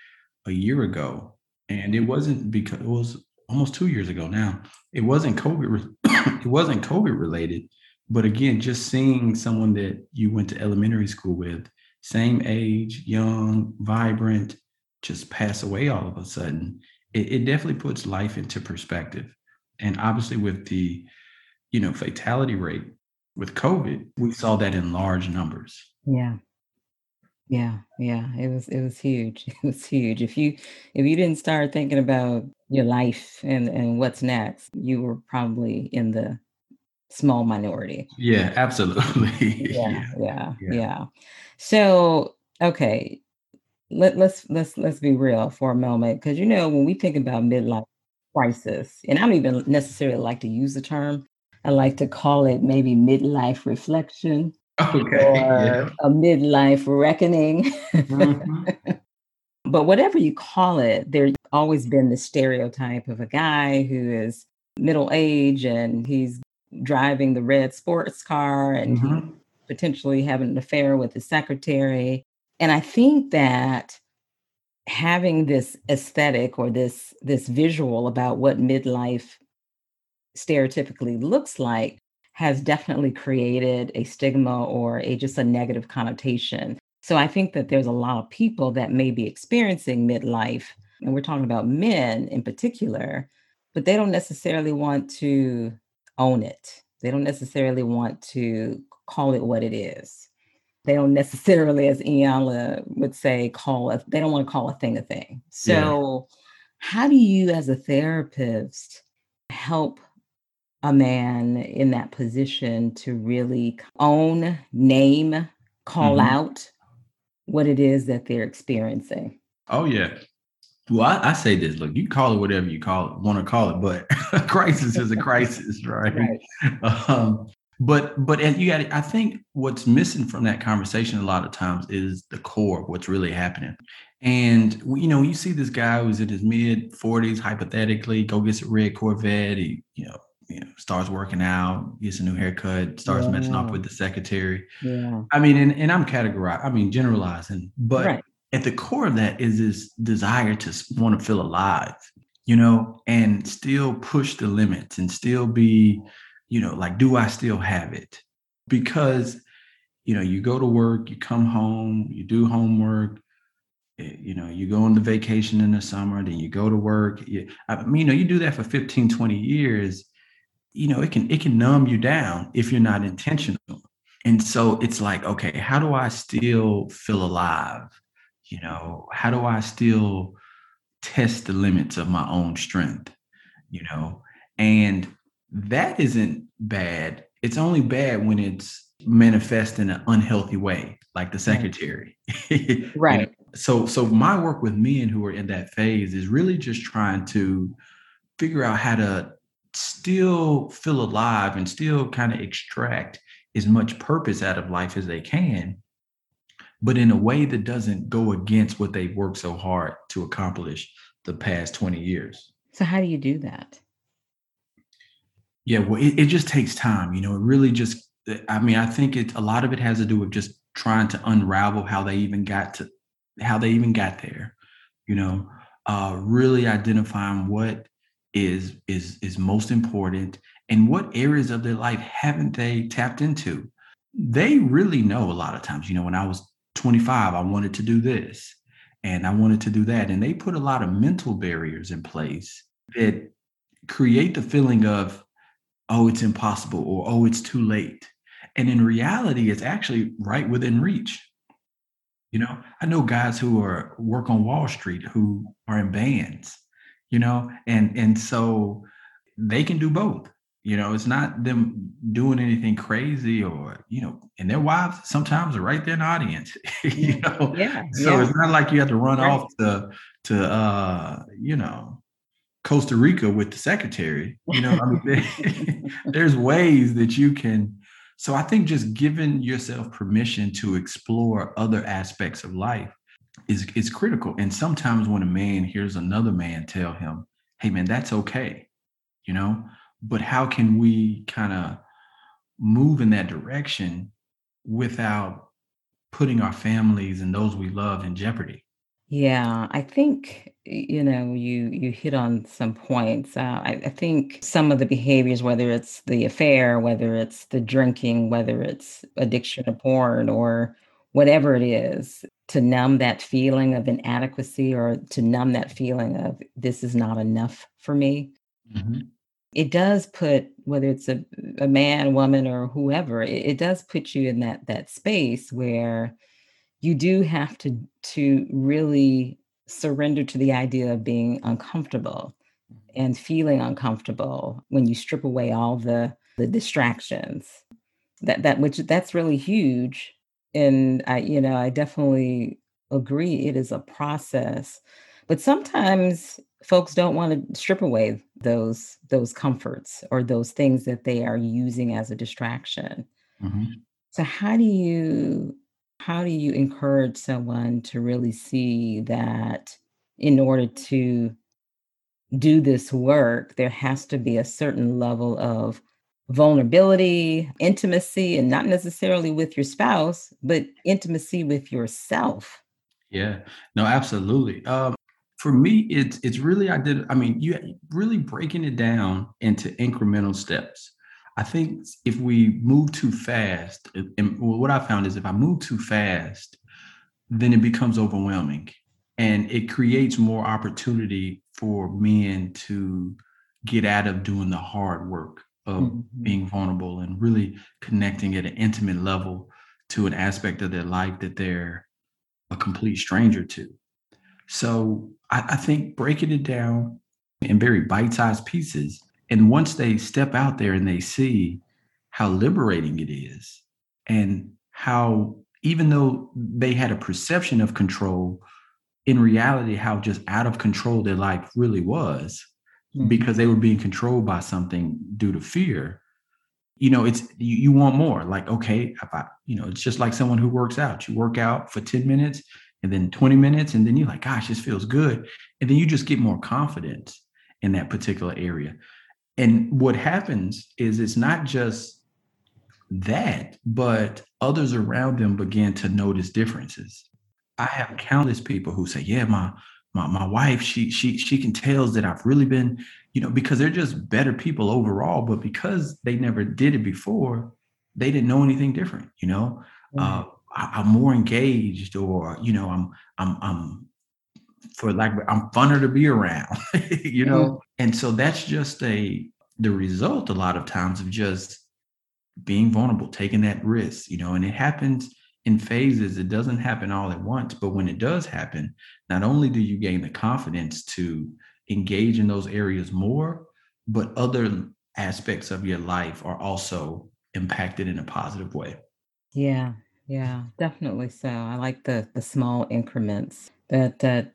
a year ago. And it wasn't because it was almost two years ago now. It wasn't COVID. It wasn't COVID related. But again, just seeing someone that you went to elementary school with, same age, young, vibrant, just pass away all of a sudden. It, it definitely puts life into perspective. And obviously with the, you know, fatality rate with COVID, we saw that in large numbers. Yeah. Yeah. Yeah. It was, it was huge. It was huge. If you, if you didn't start thinking about your life and, and what's next, you were probably in the small minority. Yeah, absolutely. Yeah. Yeah. Yeah. yeah. yeah. So, okay. Let, let's, let's, let's be real for a moment. Cause you know, when we think about midlife crisis, and I don't even necessarily like to use the term, I like to call it maybe midlife reflection. Okay. Or yeah. a midlife reckoning. Mm-hmm. But whatever you call it, there's always been the stereotype of a guy who is middle age and he's driving the red sports car and mm-hmm. potentially having an affair with his secretary. And I think that having this aesthetic or this this visual about what midlife stereotypically looks like has definitely created a stigma or a just a negative connotation. So I think that there's a lot of people that may be experiencing midlife, and we're talking about men in particular, but they don't necessarily want to own it. They don't necessarily want to call it what it is. They don't necessarily, as Iyanla would say, call a, they don't want to call a thing a thing. So yeah. How do you as a therapist help a man in that position to really own, name, call mm-hmm. out what it is that they're experiencing? Oh, yeah. Well, I, I say this, look, you call it whatever you call it, want to call it, but a crisis is a crisis, right? right. Um, but but as you got, I think what's missing from that conversation a lot of times is the core of what's really happening. And, you know, you see this guy who's in his mid forties, hypothetically, go gets a red Corvette, he, you know, You know, starts working out, gets a new haircut, starts yeah. messing up with the secretary. Yeah. I mean, and, and I'm categorizing, I mean, generalizing, but right. at the core of that is this desire to want to feel alive, you know, and still push the limits and still be, you know, like, do I still have it? Because, you know, you go to work, you come home, you do homework, you know, you go on the vacation in the summer, then you go to work. You, I mean, you know, you do that for fifteen, twenty years. You know, it can it can numb you down if you're not intentional. And so it's like, okay, how do I still feel alive? You know, how do I still test the limits of my own strength? You know, and that isn't bad. It's only bad when it's manifest in an unhealthy way, like the secretary. Right. You know? So so my work with men who are in that phase is really just trying to figure out how to still feel alive and still kind of extract as much purpose out of life as they can, but in a way that doesn't go against what they've worked so hard to accomplish the past twenty years. So how do you do that? Yeah, well, it, it just takes time. You know, it really just, I mean, I think it, a lot of it has to do with just trying to unravel how they even got to, how they even got there, you know, uh, really identifying what is is is most important and what areas of their life haven't they tapped into. They really know a lot of times, you know, when I was twenty-five, I wanted to do this and I wanted to do that. And they put a lot of mental barriers in place that create the feeling of, oh, it's impossible, or, oh, it's too late. And in reality, it's actually right within reach. You know, I know guys who are work on Wall Street who are in bands, you know, and and so they can do both. You know, it's not them doing anything crazy or, you know, and their wives sometimes are right there in the audience, you know. Yeah, so yeah. It's not like you have to run right. off to, to uh, you know, Costa Rica with the secretary. You know, I mean, there's ways that you can. So I think just giving yourself permission to explore other aspects of life is, is critical. And sometimes when a man hears another man tell him, hey, man, that's okay, you know. But how can we kind of move in that direction without putting our families and those we love in jeopardy? Yeah, I think, you know, you you hit on some points. Uh, I, I think some of the behaviors, whether it's the affair, whether it's the drinking, whether it's addiction to porn or whatever it is, to numb that feeling of inadequacy or to numb that feeling of this is not enough for me. Mm-hmm. It does put, whether it's a, a man, woman, or whoever, it, it does put you in that that space where you do have to, to really surrender to the idea of being uncomfortable and feeling uncomfortable when you strip away all the, the distractions. That that which that's really huge. And I, you know, I definitely agree it is a process. But sometimes folks don't want to strip away those those comforts or those things that they are using as a distraction. Mm-hmm. So how do you how do you encourage someone to really see that in order to do this work, there has to be a certain level of vulnerability, intimacy, and not necessarily with your spouse, but intimacy with yourself? Yeah, no, absolutely. Um, For me, it's it's really I did. I mean, you really breaking it down into incremental steps. I think if we move too fast, and what I found is if I move too fast, then it becomes overwhelming, and it creates more opportunity for men to get out of doing the hard work of mm-hmm. being vulnerable and really connecting at an intimate level to an aspect of their life that they're a complete stranger to. So I, I think breaking it down in very bite-sized pieces. And once they step out there and they see how liberating it is and how, even though they had a perception of control, in reality, how just out of control their life really was mm-hmm. because they were being controlled by something due to fear. You know, it's you, you want more. Like, okay, if I, you know, it's just like someone who works out. You work out for ten minutes. And then twenty minutes, and then you're like, gosh, this feels good. And then you just get more confidence in that particular area. And what happens is it's not just that, but others around them begin to notice differences. I have countless people who say, yeah, my my my wife, she she she can tell that I've really been, you know, because they're just better people overall, but because they never did it before, they didn't know anything different, you know? Mm-hmm. Uh, I'm more engaged, or, you know, I'm, I'm, I'm, for like, I'm funner to be around, you know? Mm-hmm. And so that's just a, the result a lot of times of just being vulnerable, taking that risk, you know, and it happens in phases. It doesn't happen all at once, but when it does happen, not only do you gain the confidence to engage in those areas more, but other aspects of your life are also impacted in a positive way. Yeah. Yeah, definitely. So I like the the small increments that, that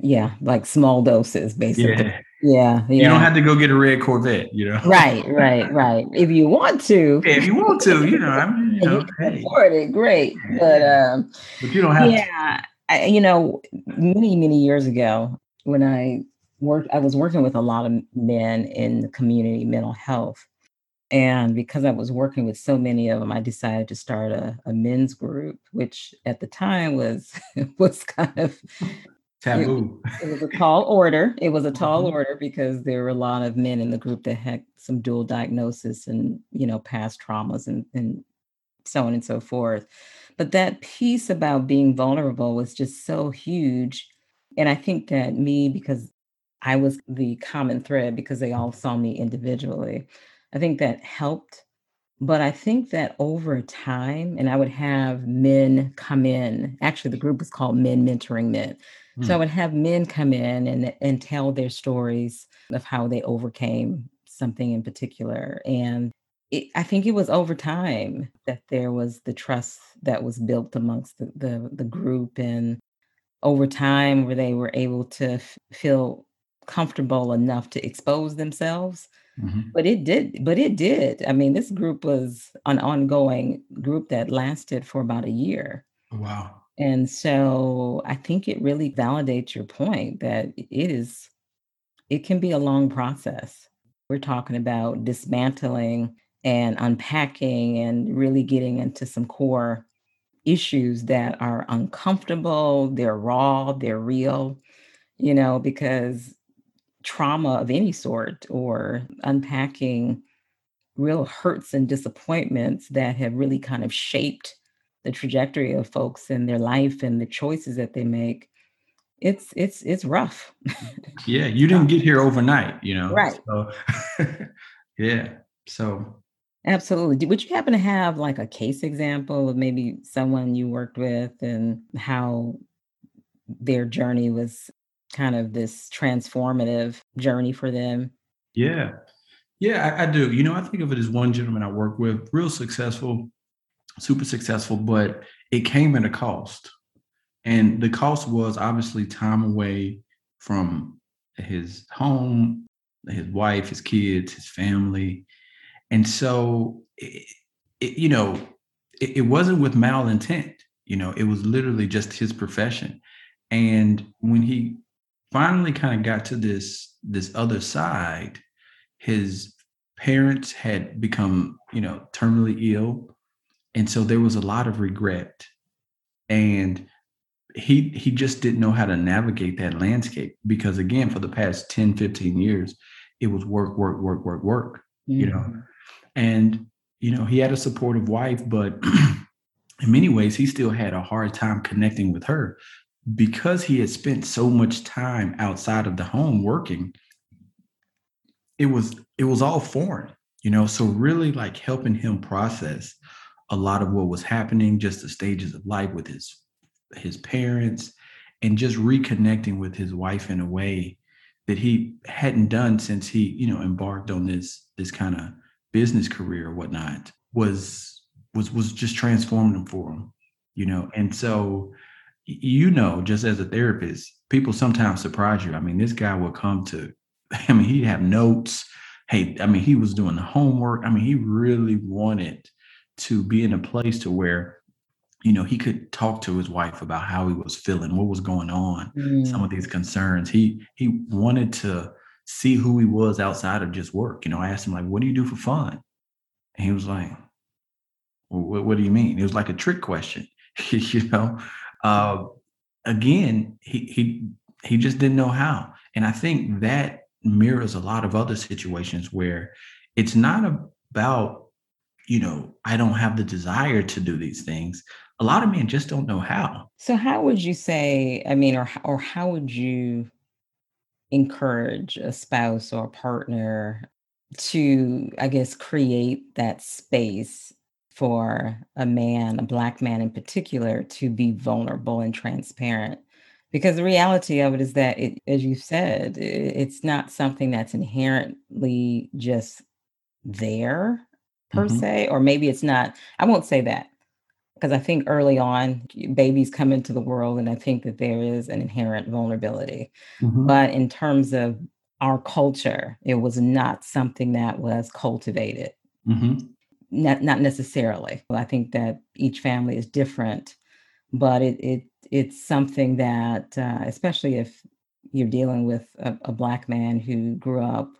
yeah, like small doses, basically. Yeah. Yeah, yeah. You don't have to go get a red Corvette, you know? Right, right, right. If you want to. Yeah, if you want to, you know, I mean, you know, you can afford it, great. But, um, but you don't have yeah, to. Yeah, I, you know, many, many years ago when I worked, I was working with a lot of men in the community mental health. And because I was working with so many of them, I decided to start a, a men's group, which at the time was was kind of taboo. It, it was a tall order. It was a tall mm-hmm. order because there were a lot of men in the group that had some dual diagnosis and, you know, past traumas and, and so on and so forth. But that piece about being vulnerable was just so huge. And I think that me, because I was the common thread because they all saw me individually. I think that helped. But I think that over time, and I would have men come in. Actually, the group was called Men Mentoring Men. Mm. So I would have men come in and, and tell their stories of how they overcame something in particular. And it, I think it was over time that there was the trust that was built amongst the, the, the group. And over time, where they were able to f- feel comfortable enough to expose themselves. Mm-hmm. But it did. But it did. I mean, this group was an ongoing group that lasted for about a year. Wow. And so I think it really validates your point that it is, it can be a long process. We're talking about dismantling and unpacking and really getting into some core issues that are uncomfortable. They're raw, they're real, you know, because trauma of any sort or unpacking real hurts and disappointments that have really kind of shaped the trajectory of folks in their life and the choices that they make. It's, it's, it's rough. Yeah. You didn't get here overnight, you know? Right. So, yeah. So. Absolutely. Would you happen to have like a case example of maybe someone you worked with and how their journey was kind of this transformative journey for them? Yeah. Yeah, I, I do. You know, I think of it as one gentleman I work with, real successful, super successful, but it came at a cost. And the cost was obviously time away from his home, his wife, his kids, his family. And so, it, it, you know, it, it wasn't with malintent, you know, it was literally just his profession. And when he finally kind of got to this, this other side, his parents had become, you know, terminally ill. And so there was a lot of regret. And he, he just didn't know how to navigate that landscape because, again, for the past ten, fifteen years, it was work, work, work, work, work, mm-hmm. you know. And, you know, he had a supportive wife, but in many ways, he still had a hard time connecting with her. Because he had spent so much time outside of the home working, it was it was all foreign, you know, so really like helping him process a lot of what was happening, just the stages of life with his his parents and just reconnecting with his wife in a way that he hadn't done since he, you know, embarked on this this kind of business career or whatnot was was was just transformative for him, you know, and so. You know, just as a therapist, people sometimes surprise you. I mean, this guy would come to, I mean, he'd have notes. Hey, I mean, he was doing the homework. I mean, he really wanted to be in a place to where, you know, he could talk to his wife about how he was feeling, what was going on, mm. some of these concerns. He he wanted to see who he was outside of just work. You know, I asked him, like, what do you do for fun? And he was like, well, what, what do you mean? It was like a trick question, you know? Uh, again, he he he just didn't know how. And I think that mirrors a lot of other situations where it's not about, you know, I don't have the desire to do these things. A lot of men just don't know how. So how would you say, I mean, or or how would you encourage a spouse or a partner to, I guess, create that space for a man, a Black man in particular, to be vulnerable and transparent? Because the reality of it is that, it, as you said, it, it's not something that's inherently just there per mm-hmm. se, or maybe it's not. I won't say that because I think early on, babies come into the world and I think that there is an inherent vulnerability. Mm-hmm. But in terms of our culture, it was not something that was cultivated. Mm-hmm. Not not necessarily. I think that each family is different, but it it it's something that, uh, especially if you're dealing with a, a Black man who grew up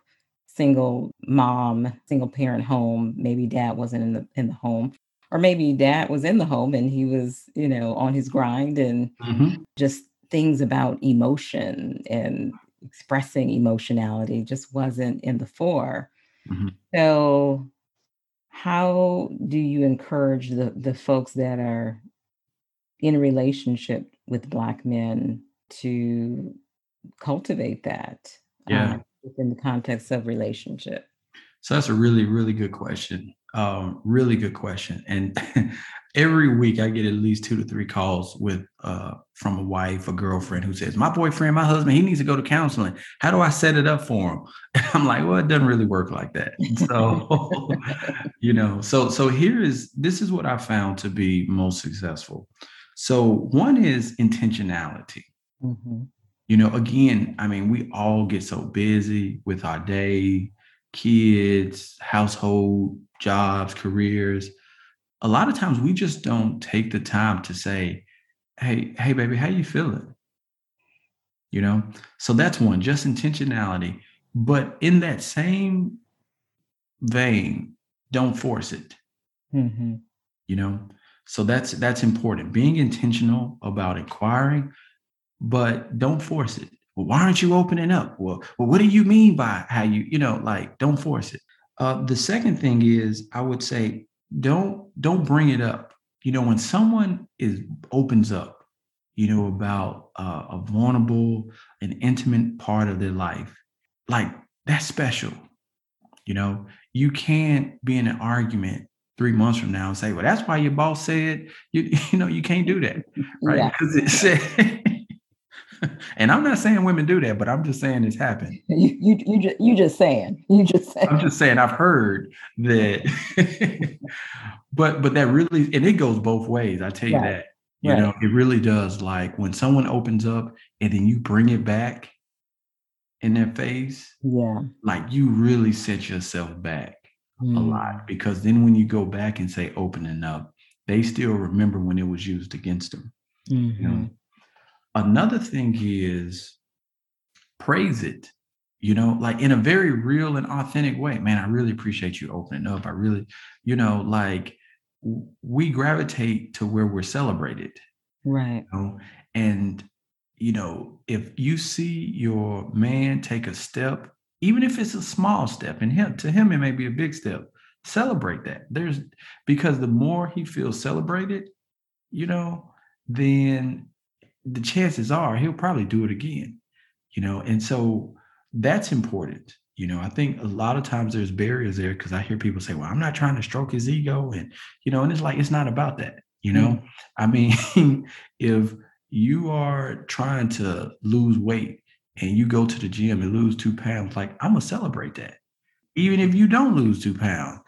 single mom, single parent home, maybe dad wasn't in the in the home, or maybe dad was in the home and he was, you know, on his grind and mm-hmm. just things about emotion and expressing emotionality just wasn't in the fore. Mm-hmm. So how do you encourage the, the folks that are in a relationship with Black men to cultivate that? yeah. um, within the context of relationship? So that's a really, really good question. Um, really good question. And every week I get at least two to three calls with uh, from a wife, a girlfriend who says, my boyfriend, my husband, he needs to go to counseling. How do I set it up for him? And I'm like, well, it doesn't really work like that. So, you know, so so here is this is what I found to be most successful. So one is intentionality. Mm-hmm. You know, again, I mean, we all get so busy with our day, kids, household, jobs, careers. A lot of times we just don't take the time to say, hey, hey, baby, how you feeling? You know, so that's one, just intentionality. But in that same vein, don't force it, mm-hmm. you know, so that's that's important. Being intentional about inquiring, but don't force it. Well, why aren't you opening up? Well, well, what do you mean by how you, you know, like, don't force it. Uh, the second thing is, I would say, don't don't bring it up. You know, when someone is opens up, you know, about uh, a vulnerable and intimate part of their life, like that's special. You know, you can't be in an argument three months from now and say, well, that's why your boss said, you, you know, you can't do that. Right. Because yeah. it said. And I'm not saying women do that, but I'm just saying it's happened. You you you just, you just saying you just saying. I'm just saying I've heard that, but but that really, and it goes both ways. I tell you right. that you right. know it really does. Like when someone opens up and then you bring it back in their face, yeah, like you really set yourself back mm. a lot, because then when you go back and say opening up, they still remember when it was used against them. Mm-hmm. You know? Another thing is praise it, you know, like in a very real and authentic way. Man, I really appreciate you opening up. I really, you know, like w- we gravitate to where we're celebrated. Right. You know? And, you know, if you see your man take a step, even if it's a small step, and him to him, it may be a big step, celebrate that. There's because the more he feels celebrated, you know, then the chances are he'll probably do it again, you know, and so that's important. You know, I think a lot of times there's barriers there because I hear people say, well, I'm not trying to stroke his ego. And, you know, and it's like, it's not about that. You know, mm-hmm. I mean, if you are trying to lose weight and you go to the gym and lose two pounds, like I'm going to celebrate that. Even if you don't lose two pounds,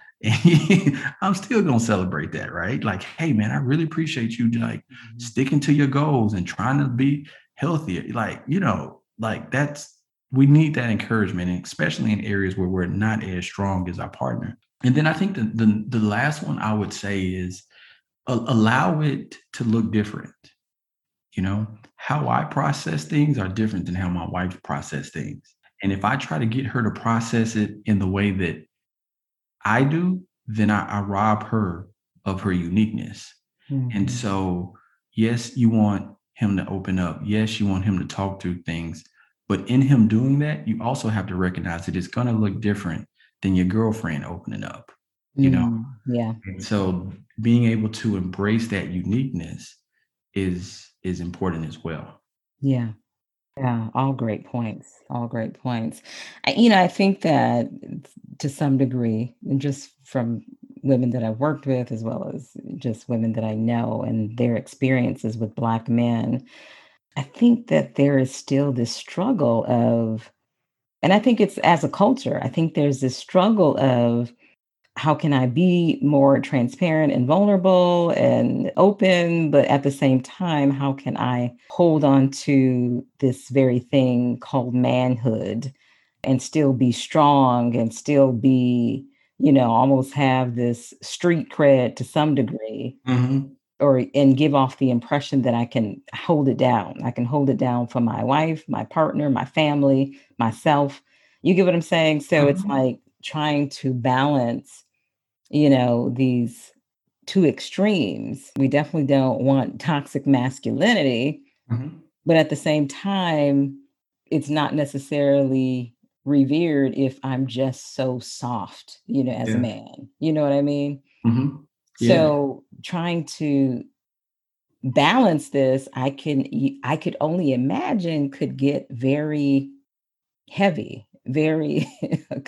I'm still going to celebrate that, right? Like, hey, man, I really appreciate you like mm-hmm. sticking to your goals and trying to be healthier. Like, you know, like that's, we need that encouragement, and especially in areas where we're not as strong as our partner. And then I think the the, the last one I would say is uh, allow it to look different. You know, how I process things are different than how my wife processes things. And if I try to get her to process it in the way that I do, then I, I rob her of her uniqueness. Mm-hmm. And so, yes, you want him to open up. Yes, you want him to talk through things. But in him doing that, you also have to recognize that it's going to look different than your girlfriend opening up, you mm-hmm. know? Yeah. And so being able to embrace that uniqueness is is important as well. Yeah. Yeah, all great points, all great points. I, you know, I think that to some degree, just from women that I've worked with, as well as just women that I know and their experiences with Black men, I think that there is still this struggle of, and I think it's as a culture, I think there's this struggle of how can I be more transparent and vulnerable and open, but at the same time, how can I hold on to this very thing called manhood and still be strong and still be, you know, almost have this street cred to some degree mm-hmm. or and give off the impression that I can hold it down. I can hold it down for my wife, my partner, my family, myself. You get what I'm saying? So mm-hmm. it's like trying to balance, you know, these two extremes. We definitely don't want toxic masculinity, mm-hmm. but at the same time, it's not necessarily revered if I'm just so soft, you know, as yeah. a man, you know what I mean? Mm-hmm. Yeah. So trying to balance this, I can, I could only imagine could get very heavy, very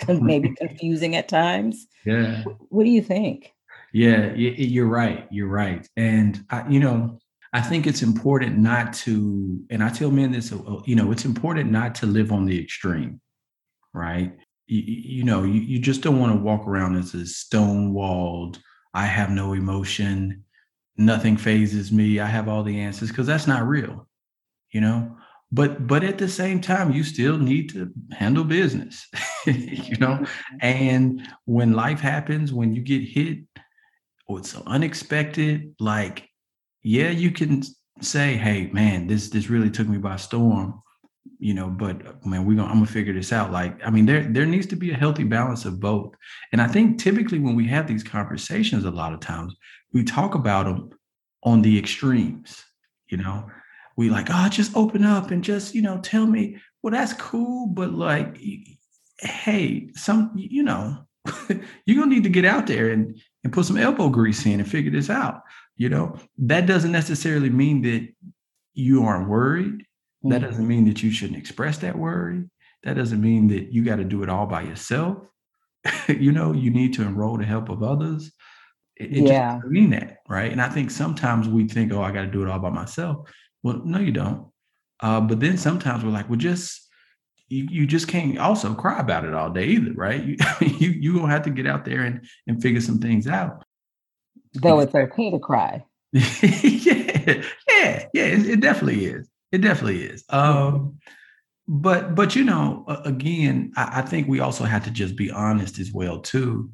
maybe confusing at times. Yeah. What do you think? Yeah, you're right. You're right. And, I, you know, I think it's important not to, and I tell men this, you know, it's important not to live on the extreme, right? You, you know, you, you just don't want to walk around as a stone-walled, I have no emotion, nothing phases me, I have all the answers, because that's not real, you know? But but at the same time, you still need to handle business, you know? And when life happens, when you get hit, or it's unexpected, like, yeah, you can say, hey, man, this this really took me by storm, you know, but man, we're gonna I'm gonna figure this out. Like, I mean, there there needs to be a healthy balance of both. And I think typically when we have these conversations, a lot of times we talk about them on the extremes, you know. We like, oh, just open up and just, you know, tell me. Well, that's cool, but like, hey, some, you know, you're gonna need to get out there and and put some elbow grease in and figure this out. You know, that doesn't necessarily mean that you aren't worried. Mm-hmm. That doesn't mean that you shouldn't express that worry. That doesn't mean that you got to do it all by yourself. You know, you need to enroll the help of others. It, it yeah. just doesn't mean that, right? And I think sometimes we think, oh, I got to do it all by myself. Well, no, you don't. Uh, but then sometimes we're like, well, just you, you just can't also cry about it all day either, right? You you you gonna have to get out there and and figure some things out. Though it's okay to cry. yeah, yeah, yeah. It, it definitely is. It definitely is. Um, but but you know, again, I, I think we also have to just be honest as well too,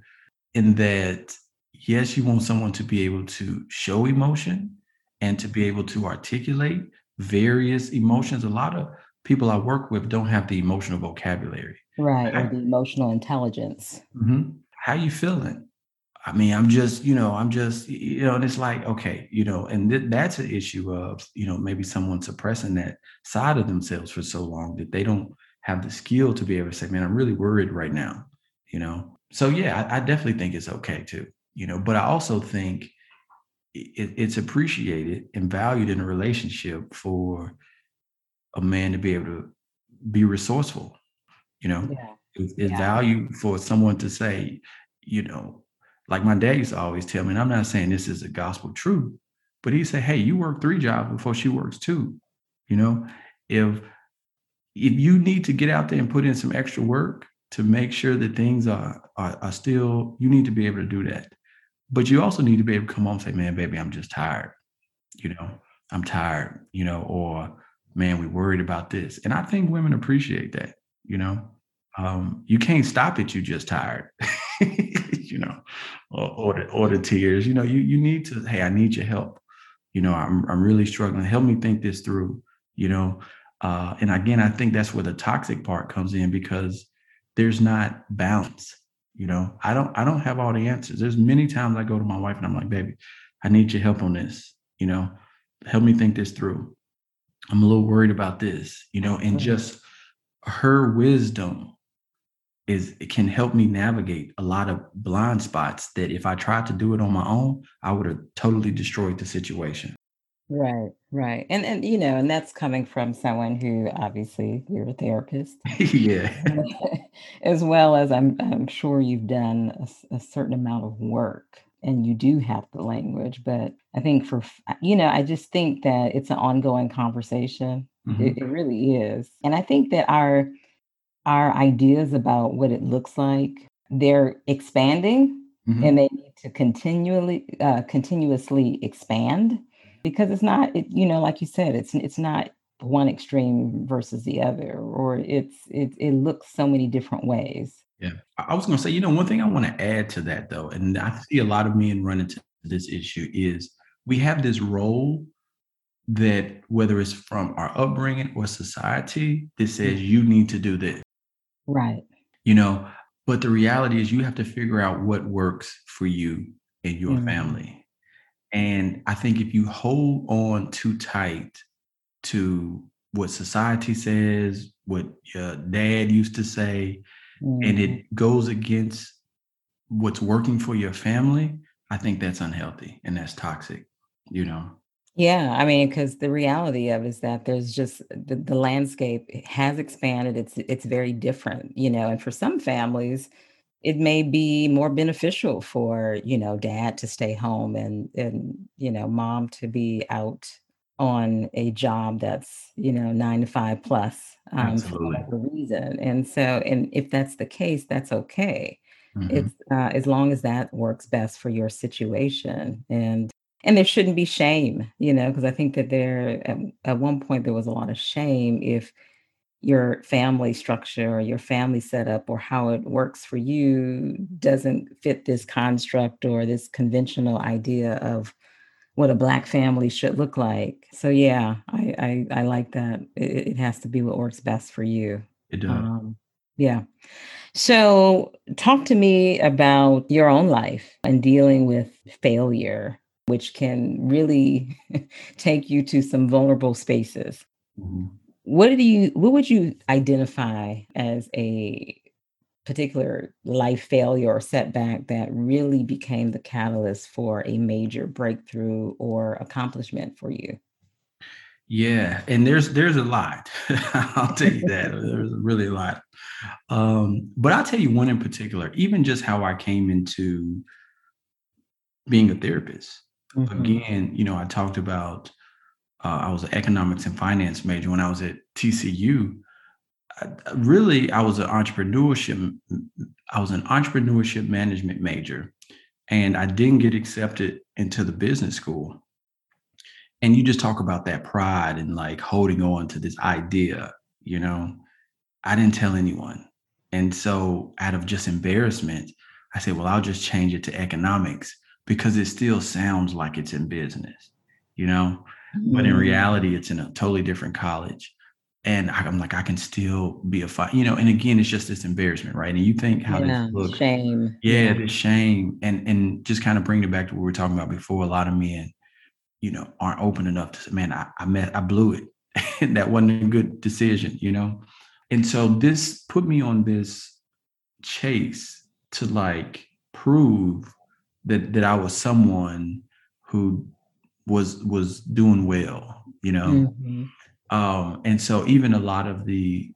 in that yes, you want someone to be able to show emotion and to be able to articulate various emotions. A lot of people I work with don't have the emotional vocabulary. Right, I, or the emotional intelligence. Mm-hmm. How you feeling? I mean, I'm just, you know, I'm just, you know, and it's like, okay, you know, and th- that's an issue of, you know, maybe someone suppressing that side of themselves for so long that they don't have the skill to be able to say, man, I'm really worried right now, you know? So yeah, I, I definitely think it's okay too, you know, but I also think it, it's appreciated and valued in a relationship for a man to be able to be resourceful, you know? Yeah. It's, it's yeah. valued for someone to say, you know, like my dad used to always tell me, and I'm not saying this is a gospel truth, but he said, hey, you work three jobs before she works two. You know, if if you need to get out there and put in some extra work to make sure that things are, are, are still, you need to be able to do that. But you also need to be able to come home and say, man, baby, I'm just tired. You know, I'm tired, you know, or man, we worried about this. And I think women appreciate that, you know. Um, you can't stop it. You just tired, you know, or, or, the, or the tears, you know, you, you need to, hey, I need your help. You know, I'm, I'm really struggling. Help me think this through, you know? Uh, and again, I think that's where the toxic part comes in, because there's not balance. You know, I don't, I don't have all the answers. There's many times I go to my wife and I'm like, baby, I need your help on this. You know, help me think this through. I'm a little worried about this, you know, and just her wisdom is it can help me navigate a lot of blind spots that if I tried to do it on my own, I would have totally destroyed the situation. Right, right. And, and you know, and that's coming from someone who obviously you're a therapist. yeah. As well as I'm, I'm sure you've done a, a certain amount of work and you do have the language. But I think for, you know, I just think that it's an ongoing conversation. Mm-hmm. It, it really is. And I think that our Our ideas about what it looks like, they're expanding, mm-hmm. and they need to continually, uh, continuously expand, because it's not, it, you know, like you said, it's it's not one extreme versus the other, or it's it it looks so many different ways. Yeah, I was gonna say, you know, one thing I want to add to that though, and I see a lot of men run into this issue is we have this role that whether it's from our upbringing or society that says you need to do this. Right. You know, but the reality is you have to figure out what works for you and your mm-hmm. family. And I think if you hold on too tight to what society says, what your dad used to say, mm-hmm. and it goes against what's working for your family, I think that's unhealthy and that's toxic, you know? Yeah, I mean, because the reality of is that there's just the, the landscape has expanded. It's it's very different, you know. And for some families, it may be more beneficial for you know dad to stay home and and you know mom to be out on a job that's you know nine to five plus um, for whatever reason. And so, and if that's the case, that's okay. Mm-hmm. It's uh, as long as that works best for your situation. And. And there shouldn't be shame, you know, because I think that there at, at one point there was a lot of shame if your family structure or your family setup or how it works for you doesn't fit this construct or this conventional idea of what a Black family should look like. So, yeah, I I, I like that. It, it has to be what works best for you. It does. Um, yeah. So talk to me about your own life and dealing with failure, which can really take you to some vulnerable spaces. Mm-hmm. What do you, what would you identify as a particular life failure or setback that really became the catalyst for a major breakthrough or accomplishment for you? Yeah, and there's there's a lot. I'll tell you that. There's really a lot. Um, but I'll tell you one in particular, even just how I came into being a therapist. Mm-hmm. Again, you know, I talked about uh, I was an economics and finance major when I was at T C U. I, really, I was an entrepreneurship. I was an entrepreneurship management major, and I didn't get accepted into the business school. And you just talk about that pride and like holding on to this idea. You know, I didn't tell anyone, and so out of just embarrassment, I said, "Well, I'll just change it to economics." Because it still sounds like it's in business, you know, mm-hmm. but in reality, it's in a totally different college. And I'm like, I can still be a fight, you know, and again, it's just this embarrassment, right? And you think how yeah, this looks. Shame. Yeah, yeah, this shame. And and just kind of bringing it back to what we were talking about before, a lot of men, you know, aren't open enough to say, man, I, I, met, I blew it. That wasn't a good decision, you know? And so this put me on this chase to like prove that that I was someone who was was doing well, you know? Mm-hmm. Um, and so even a lot of the,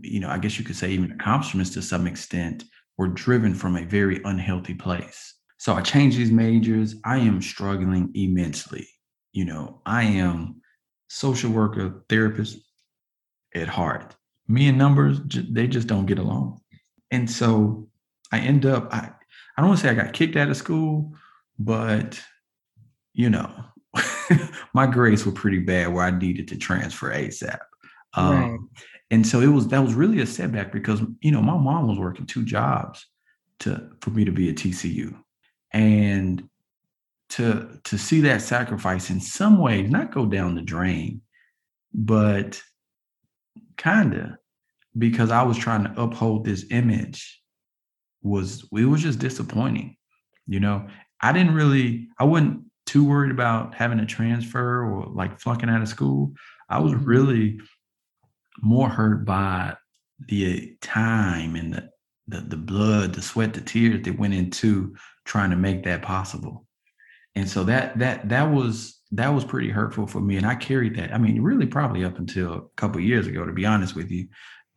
you know, I guess you could say even accomplishments to some extent were driven from a very unhealthy place. So I changed these majors. I am struggling immensely. You know, I am social worker, therapist at heart. Me and numbers, they just don't get along. And so I end up, I, I don't want to say I got kicked out of school, but, you know, my grades were pretty bad where I needed to transfer ASAP. Um, right. And so it was that was really a setback because, you know, my mom was working two jobs to for me to be at T C U. And to to see that sacrifice in some way not go down the drain, but kind of because I was trying to uphold this image. was it was just disappointing. You know, I didn't really, I wasn't too worried about having a transfer or like flunking out of school. I was really more hurt by the time and the, the, the blood, the sweat, the tears that went into trying to make that possible. And so that, that, that was, that was pretty hurtful for me. And I carried that, I mean, really probably up until a couple of years ago, to be honest with you,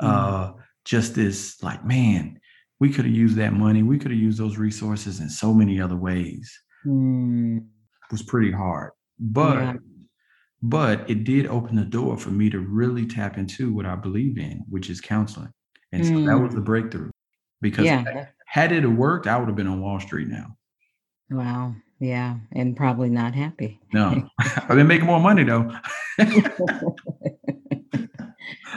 uh, just this like, man, we could have used that money. We could have used those resources in so many other ways. Mm. It was pretty hard, but, yeah. but it did open the door for me to really tap into what I believe in, which is counseling. And mm. so that was the breakthrough because yeah. had it worked, I would have been on Wall Street now. Wow. Yeah. And probably not happy. No, I've been making more money though.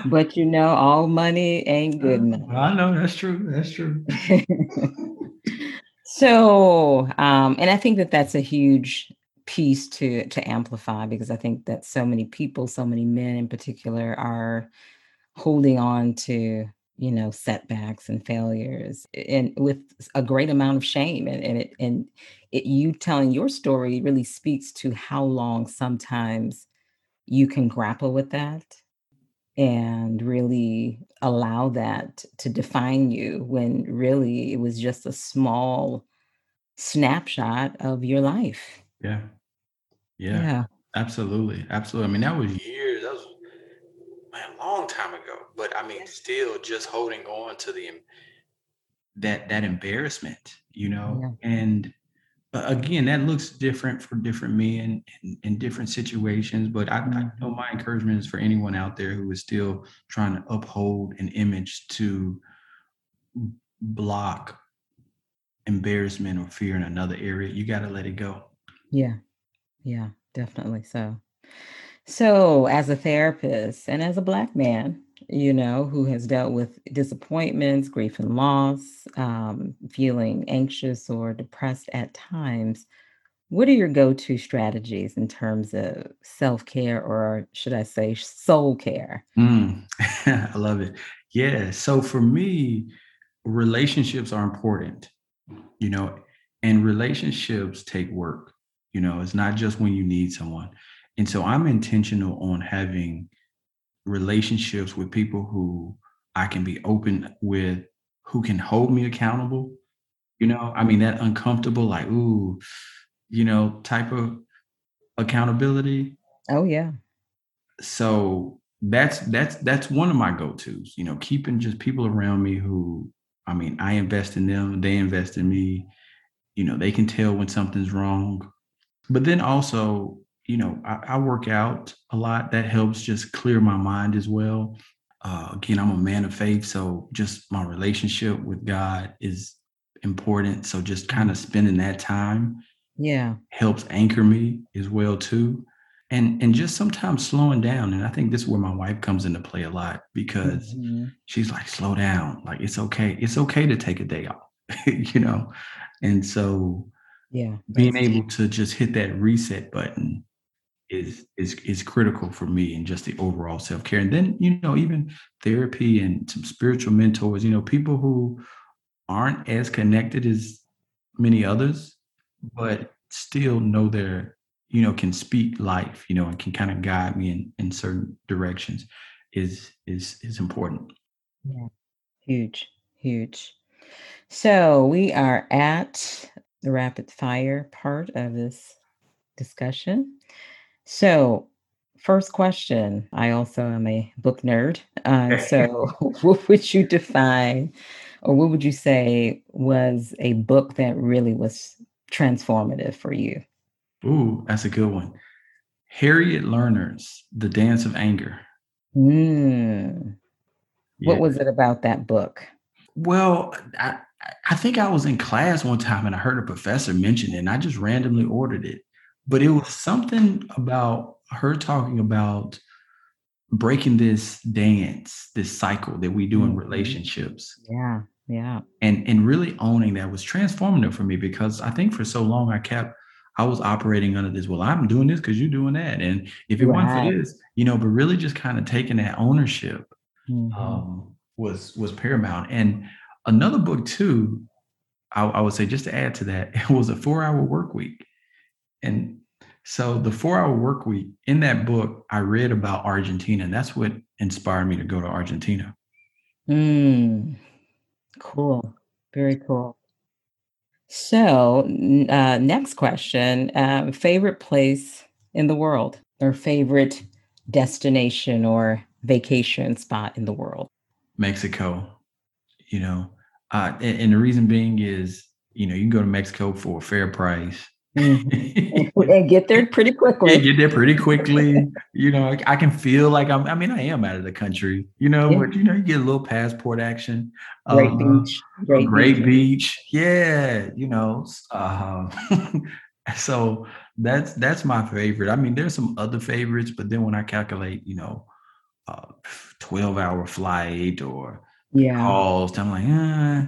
But, you know, all money ain't good money. I know. That's true. That's true. So, um, and I think that that's a huge piece to to amplify, because I think that so many people, so many men in particular, are holding on to, you know, setbacks and failures and with a great amount of shame. And, and, it, and it, you telling your story really speaks to how long sometimes you can grapple with that and really allow that to define you when really it was just a small snapshot of your life. Yeah. Yeah. Yeah. Absolutely. Absolutely. I mean, that was years. That was man, a long time ago. But I mean, still just holding on to the that that embarrassment, you know, yeah. and uh, again, that looks different for different men in, in different situations. But I, I know my encouragement is for anyone out there who is still trying to uphold an image to block embarrassment or fear in another area. You got to let it go. Yeah. Yeah, definitely. So, so as a therapist and as a Black man, you know, who has dealt with disappointments, grief and loss, um, feeling anxious or depressed at times, what are your go-to strategies in terms of self-care, or should I say soul care? Mm. I love it. Yeah. So for me, relationships are important, you know, and relationships take work. You know, it's not just when you need someone. And so I'm intentional on having relationships with people who I can be open with, who can hold me accountable. You know, I mean, that uncomfortable, like, ooh, you know, type of accountability. Oh, yeah. So that's that's that's one of my go-tos, you know, keeping just people around me who, I mean, I invest in them, they invest in me. You know, they can tell when something's wrong. But then also, you know, I, I work out a lot. That helps just clear my mind as well. Uh, again, I'm a man of faith. So just my relationship with God is important. So just kind of spending that time yeah, helps anchor me as well, too. And and just sometimes slowing down. And I think this is where my wife comes into play a lot, because mm-hmm. she's like, slow down. Like, it's okay. It's okay to take a day off, you know. And so yeah, being able deep. to just hit that reset button is is is critical for me, and just the overall self-care. And then, you know, even therapy and some spiritual mentors, you know, people who aren't as connected as many others, but still know their, you know, can speak life, you know, and can kind of guide me in, in certain directions is is is important. Yeah. Huge, huge. So we are at the rapid fire part of this discussion. So first question, I also am a book nerd. Uh, so what would you define, or what would you say was a book that really was transformative for you? Ooh, that's a good one. Harriet Lerner's The Dance of Anger. Mm. Yeah. What was it about that book? Well, I, I think I was in class one time and I heard a professor mention it, and I just randomly ordered it. But it was something about her talking about breaking this dance, this cycle that we do in relationships. Yeah, yeah. And and really owning that was transformative for me, because I think for so long I kept, I was operating under this, well, I'm doing this because you're doing that. And if it right. wasn't for this, you know, but really just kind of taking that ownership mm-hmm. um, was was paramount. And another book, too, I, I would say, just to add to that, it was a four-hour work week. And so the four-hour work week, in that book, I read about Argentina. And that's what inspired me to go to Argentina. Mm, cool. Very cool. So uh, next question, uh, favorite place in the world, or favorite destination or vacation spot in the world? Mexico. You know, uh, and, and the reason being is, you know, you can go to Mexico for a fair price. Mm-hmm. and get there pretty quickly. And get there pretty quickly. You know, I can feel like I'm, I mean, I am out of the country, you know, yeah. but, you know, you get a little passport action. Great um, beach. Great, great beach. beach. Yeah. You know, uh, so that's, that's my favorite. I mean, there's some other favorites, but then when I calculate, you know, uh, twelve hour flight or, yeah, calls. I'm like, eh,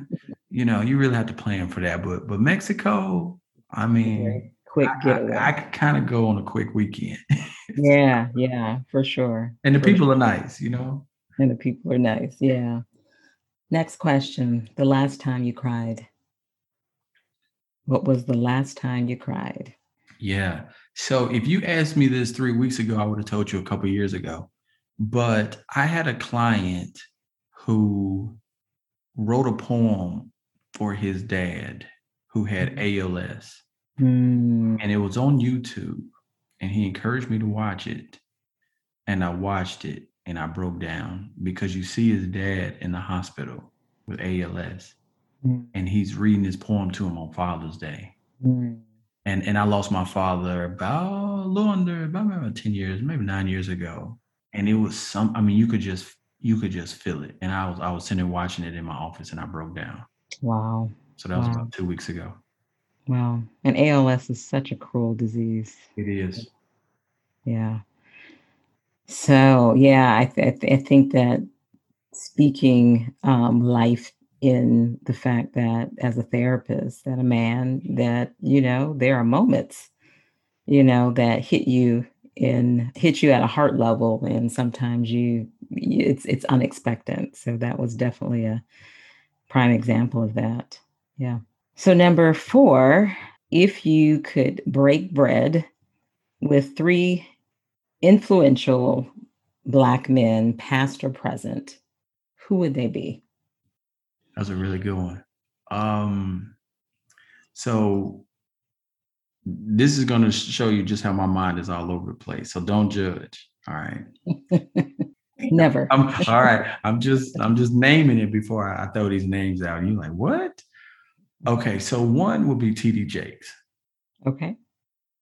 you know, you really have to plan for that. But but Mexico, I mean, quick I, I, I could kind of go on a quick weekend. yeah, yeah, for sure. And the for people sure. are nice, you know. And the people are nice. Yeah. Next question: the last time you cried. What was the last time you cried? Yeah. So if you asked me this three weeks ago, I would have told you a couple of years ago. But I had a client who wrote a poem for his dad who had A L S. Mm. And it was on YouTube. and he encouraged me to watch it. And I watched it and I broke down because you see his dad in the hospital with A L S mm. and he's reading his poem to him on Father's Day. Mm. And and I lost my father about a little under about maybe ten years, maybe nine years ago. And it was some, I mean, you could just, you could just feel it. And I was, I was sitting there watching it in my office and I broke down. Wow. So that was wow. about two weeks ago. Wow. And A L S is such a cruel disease. It is. Yeah. So, yeah, I, th- I think that speaking um, life in the fact that as a therapist, that a man, that, you know, there are moments, you know, that hit you and hit you at a heart level. And sometimes you it's it's unexpected. So that was definitely a prime example of that. Yeah. So number four, if you could break bread with three influential Black men, past or present, who would they be? That's a really good one. Um, so this is going to show you just how my mind is all over the place. So don't judge. All right. Never. I'm, all right. I'm just I'm just naming it before I, I throw these names out. You're like, what? Okay. So one would be T D Jakes. Okay.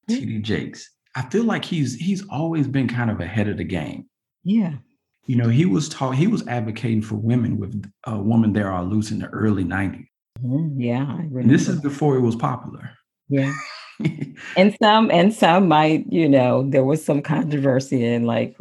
T D Jakes. I feel like he's he's always been kind of ahead of the game. Yeah. You know, he was taught, he was advocating for women with uh, Women There Are Loose in the early nineties. Mm-hmm. Yeah. I remember. This is before it was popular. Yeah. and some, and some might, you know, there was some controversy in like,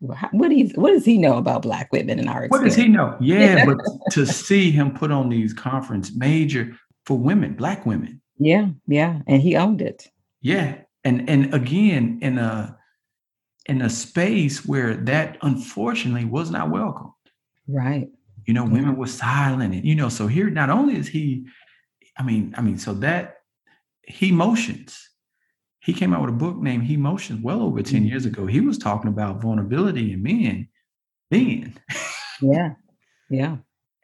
what, is, what does he know about Black women in our experience? What does he know? Yeah. But to see him put on these conference major for women, Black women. Yeah. Yeah. And he owned it. Yeah. And, and again, in a, in a space where that unfortunately was not welcomed. Right. You know, women were silent. And, you know, so here, not only is he, I mean, I mean, so that he motions, he came out with a book named He Motions well over ten years ago. He was talking about vulnerability in men then. Yeah. Yeah.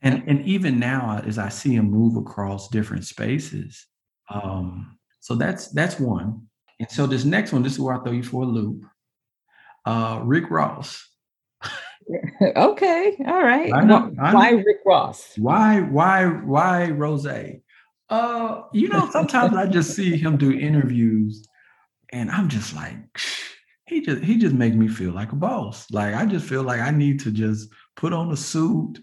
and, and even now, as I see him move across different spaces. Um, so that's, that's one. And so this next one, this is where I throw you for a loop. Uh, Rick Ross. Okay. All right. I know, I know. Why Rick Ross? Why, why, why Rose? Uh, you know, sometimes I just see him do interviews and I'm just like, he just, he just makes me feel like a boss. Like, I just feel like I need to just put on a suit,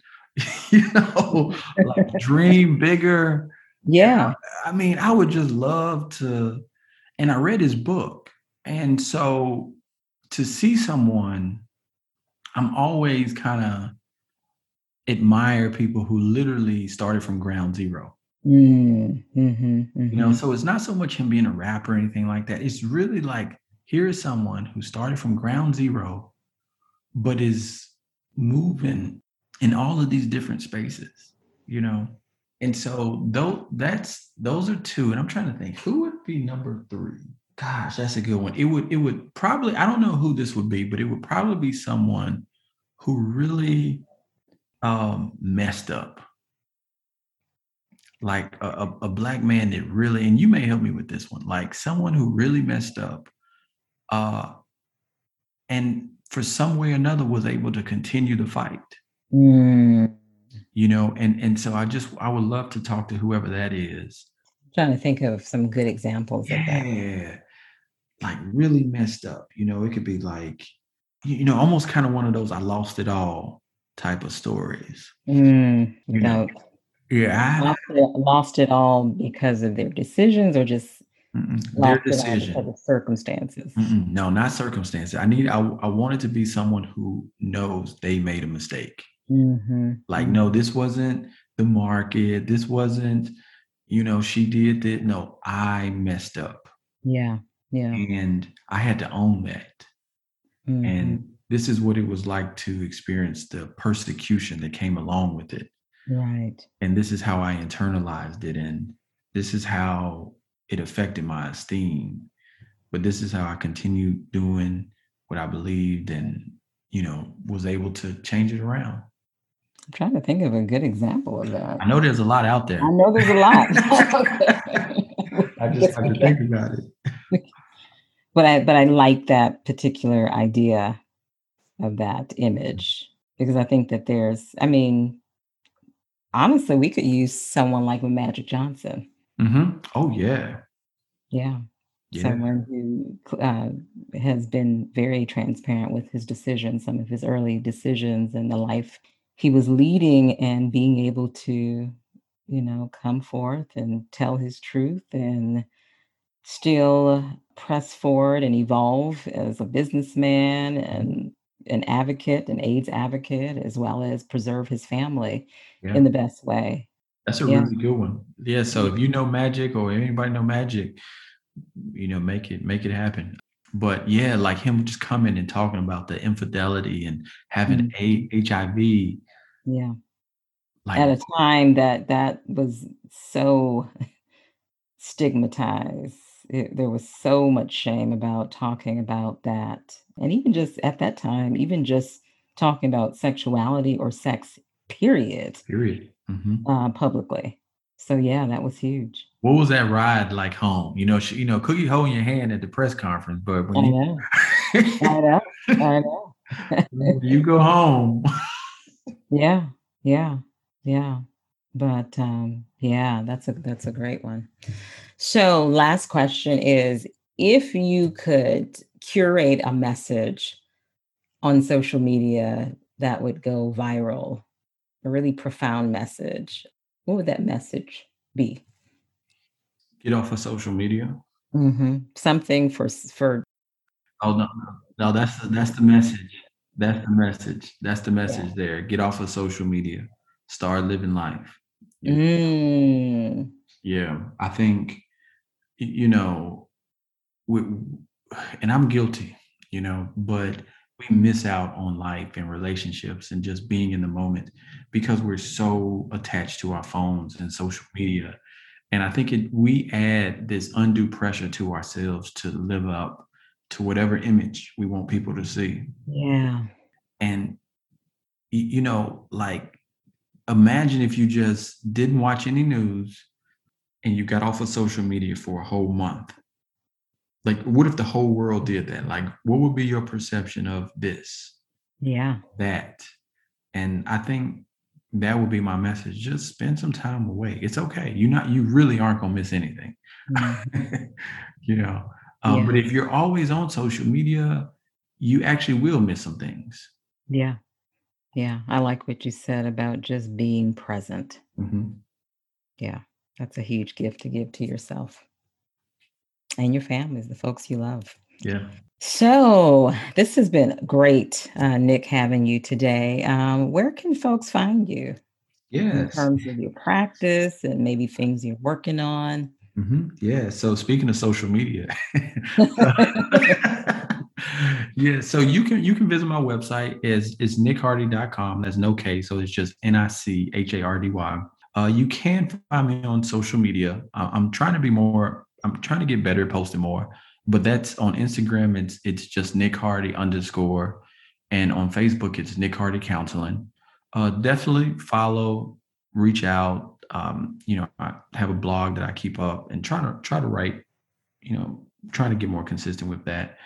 you know, like dream bigger. Yeah. I, I mean, I would just love to, and I read his book. And so to see someone, I'm always kind of admire people who literally started from ground zero. Mm, mm-hmm, mm-hmm. You know, so it's not so much him being a rapper or anything like that. It's really like, here is someone who started from ground zero, but is moving in all of these different spaces, you know? And so though that's, those are two, and I'm trying to think who would be number three. Gosh, that's a good one. It would, it would probably, I don't know who this would be, but it would probably be someone who really um, messed up. Like a, a, a Black man that really, and you may help me with this one, like someone who really messed up uh, and for some way or another was able to continue the fight, mm. you know? And, and so I just, I would love to talk to whoever that is. I'm trying to think of some good examples yeah. of that. Yeah. Like really messed up, you know, it could be like, you know, almost kind of one of those I lost it all type of stories. Mm, you know? Yeah. I, lost, it, lost it all because of their decisions or just their decision. Because of circumstances. Mm-mm, no, not circumstances. I need, I, I wanted to be someone who knows they made a mistake. Mm-hmm. Like, no, this wasn't the market. This wasn't, you know, she did that. No, I messed up. Yeah. Yeah. And I had to own that. Mm-hmm. And this is what it was like to experience the persecution that came along with it. Right. And this is how I internalized it. And this is how it affected my esteem. But this is how I continued doing what I believed and, you know, was able to change it around. I'm trying to think of a good example of that. I know there's a lot out there. I know there's a lot. I just had to think about it. But I but I like that particular idea of that image, because I think that there's, I mean, honestly, we could use someone like Magic Johnson. Mm-hmm. Oh, yeah. Yeah. yeah. Someone who uh, has been very transparent with his decisions, some of his early decisions and the life he was leading, and being able to, you know, come forth and tell his truth and still press forward and evolve as a businessman and an advocate, an AIDS advocate, as well as preserve his family yeah. in the best way. That's a yeah. really good one. Yeah. So if you know Magic, or anybody know Magic, you know, make it, make it happen. But yeah, like him just coming and talking about the infidelity and having mm-hmm. a H I V. Yeah. Like, at a time that that was so stigmatized. It, there was so much shame about talking about that. And even just at that time, even just talking about sexuality or sex, period. Period. Mm-hmm. Uh, publicly. So, yeah, that was huge. What was that ride like home? You know, she, you know, Cookie holding your hand at the press conference, but when I know. You I know. I know. You go home. yeah, yeah, yeah. But um, yeah, that's a that's a great one. So, last question is: if you could curate a message on social media that would go viral, a really profound message, what would that message be? Get off of social media. Mm-hmm. Something for for. Oh no, no, that's the, that's the message. That's the message. That's the message. Yeah. There, get off of social media. Start living life. Yeah. Mm. yeah, I think, you know, we, and I'm guilty, you know, but we miss out on life and relationships and just being in the moment because we're so attached to our phones and social media. And I think it, we add this undue pressure to ourselves to live up to whatever image we want people to see. Yeah. And, you know, like, imagine if you just didn't watch any news and you got off of social media for a whole month. Like, what if the whole world did that? Like, what would be your perception of this? Yeah. That. And I think that would be my message. Just spend some time away. It's okay. You're not, you really aren't going to miss anything, mm-hmm. you know, um, yeah. But if you're always on social media, you actually will miss some things. Yeah. Yeah. I like what you said about just being present. Mm-hmm. Yeah. That's a huge gift to give to yourself and your families, the folks you love. Yeah. So this has been great, uh, Nick, having you today. Um, where can folks find you? Yes. In terms of your practice and maybe things you're working on. Mm-hmm. Yeah. So speaking of social media. Yeah. So you can you can visit my website. It's, it's nick hardy dot com. That's no K. So it's just N I C H A R D Y. Uh, you can find me on social media. Uh, I'm trying to be more. I'm trying to get better at posting more, but that's on Instagram. It's it's just Nick Hardy underscore. And on Facebook, it's Nick Hardy Counseling. Uh, definitely follow, reach out. Um, you know, I have a blog that I keep up and try to try to write, you know, trying to get more consistent with that.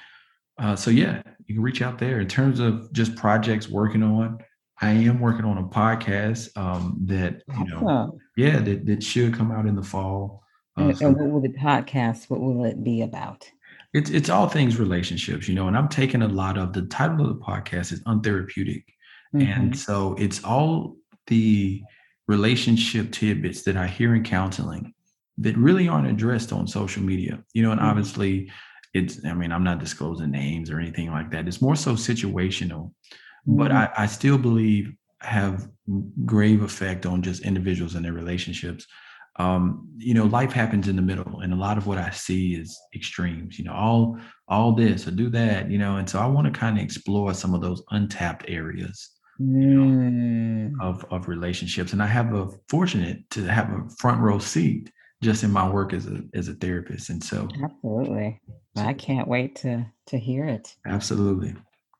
Uh, so, yeah, you can reach out there. In terms of just projects working on, I am working on a podcast um, that, you know, awesome. yeah, that, that should come out in the fall. Uh, and, so and what will the podcast, what will it be about? It's it's all things relationships, you know, and I'm taking a lot of the title of the podcast is Untherapeutic. Mm-hmm. And so it's all the relationship tidbits that I hear in counseling that really aren't addressed on social media, you know, and mm-hmm. obviously it's, I mean, I'm not disclosing names or anything like that. It's more so situational, mm-hmm. but I, I still believe have grave effect on just individuals and their relationships. Um, you know, life happens in the middle, and a lot of what I see is extremes, you know, all, all this or do that, you know, and so I want to kind of explore some of those untapped areas mm. you know, of, of relationships. And I have a fortunate to have a front row seat just in my work as a, as a therapist. And so. Absolutely. I can't wait to, to hear it. Absolutely.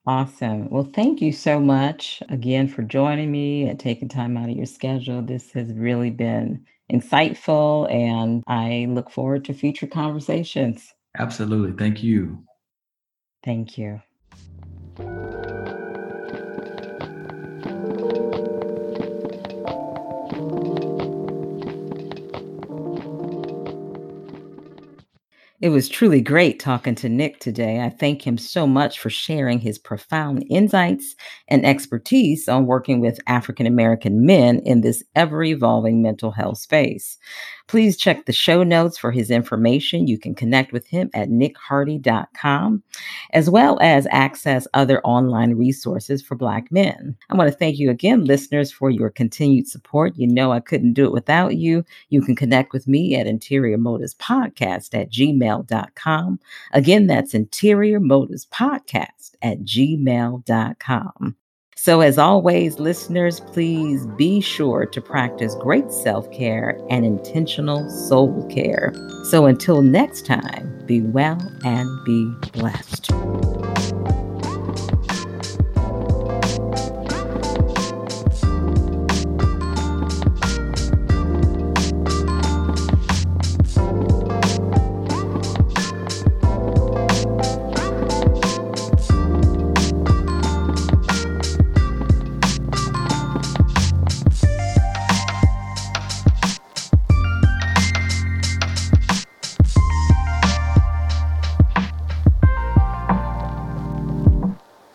Awesome. Well, thank you so much again for joining me and taking time out of your schedule. This has really been insightful, and I look forward to future conversations. Absolutely. Thank you. Thank you. It was truly great talking to Nick today. I thank him so much for sharing his profound insights and expertise on working with African American men in this ever-evolving mental health space. Please check the show notes for his information. You can connect with him at nick hardy dot com, as well as access other online resources for Black men. I want to thank you again, listeners, for your continued support. You know I couldn't do it without you. You can connect with me at Interior Motives Podcast at gmail dot com. Again, that's Interior Motives Podcast at gmail dot com. So as always, listeners, please be sure to practice great self-care and intentional soul care. So until next time, be well and be blessed.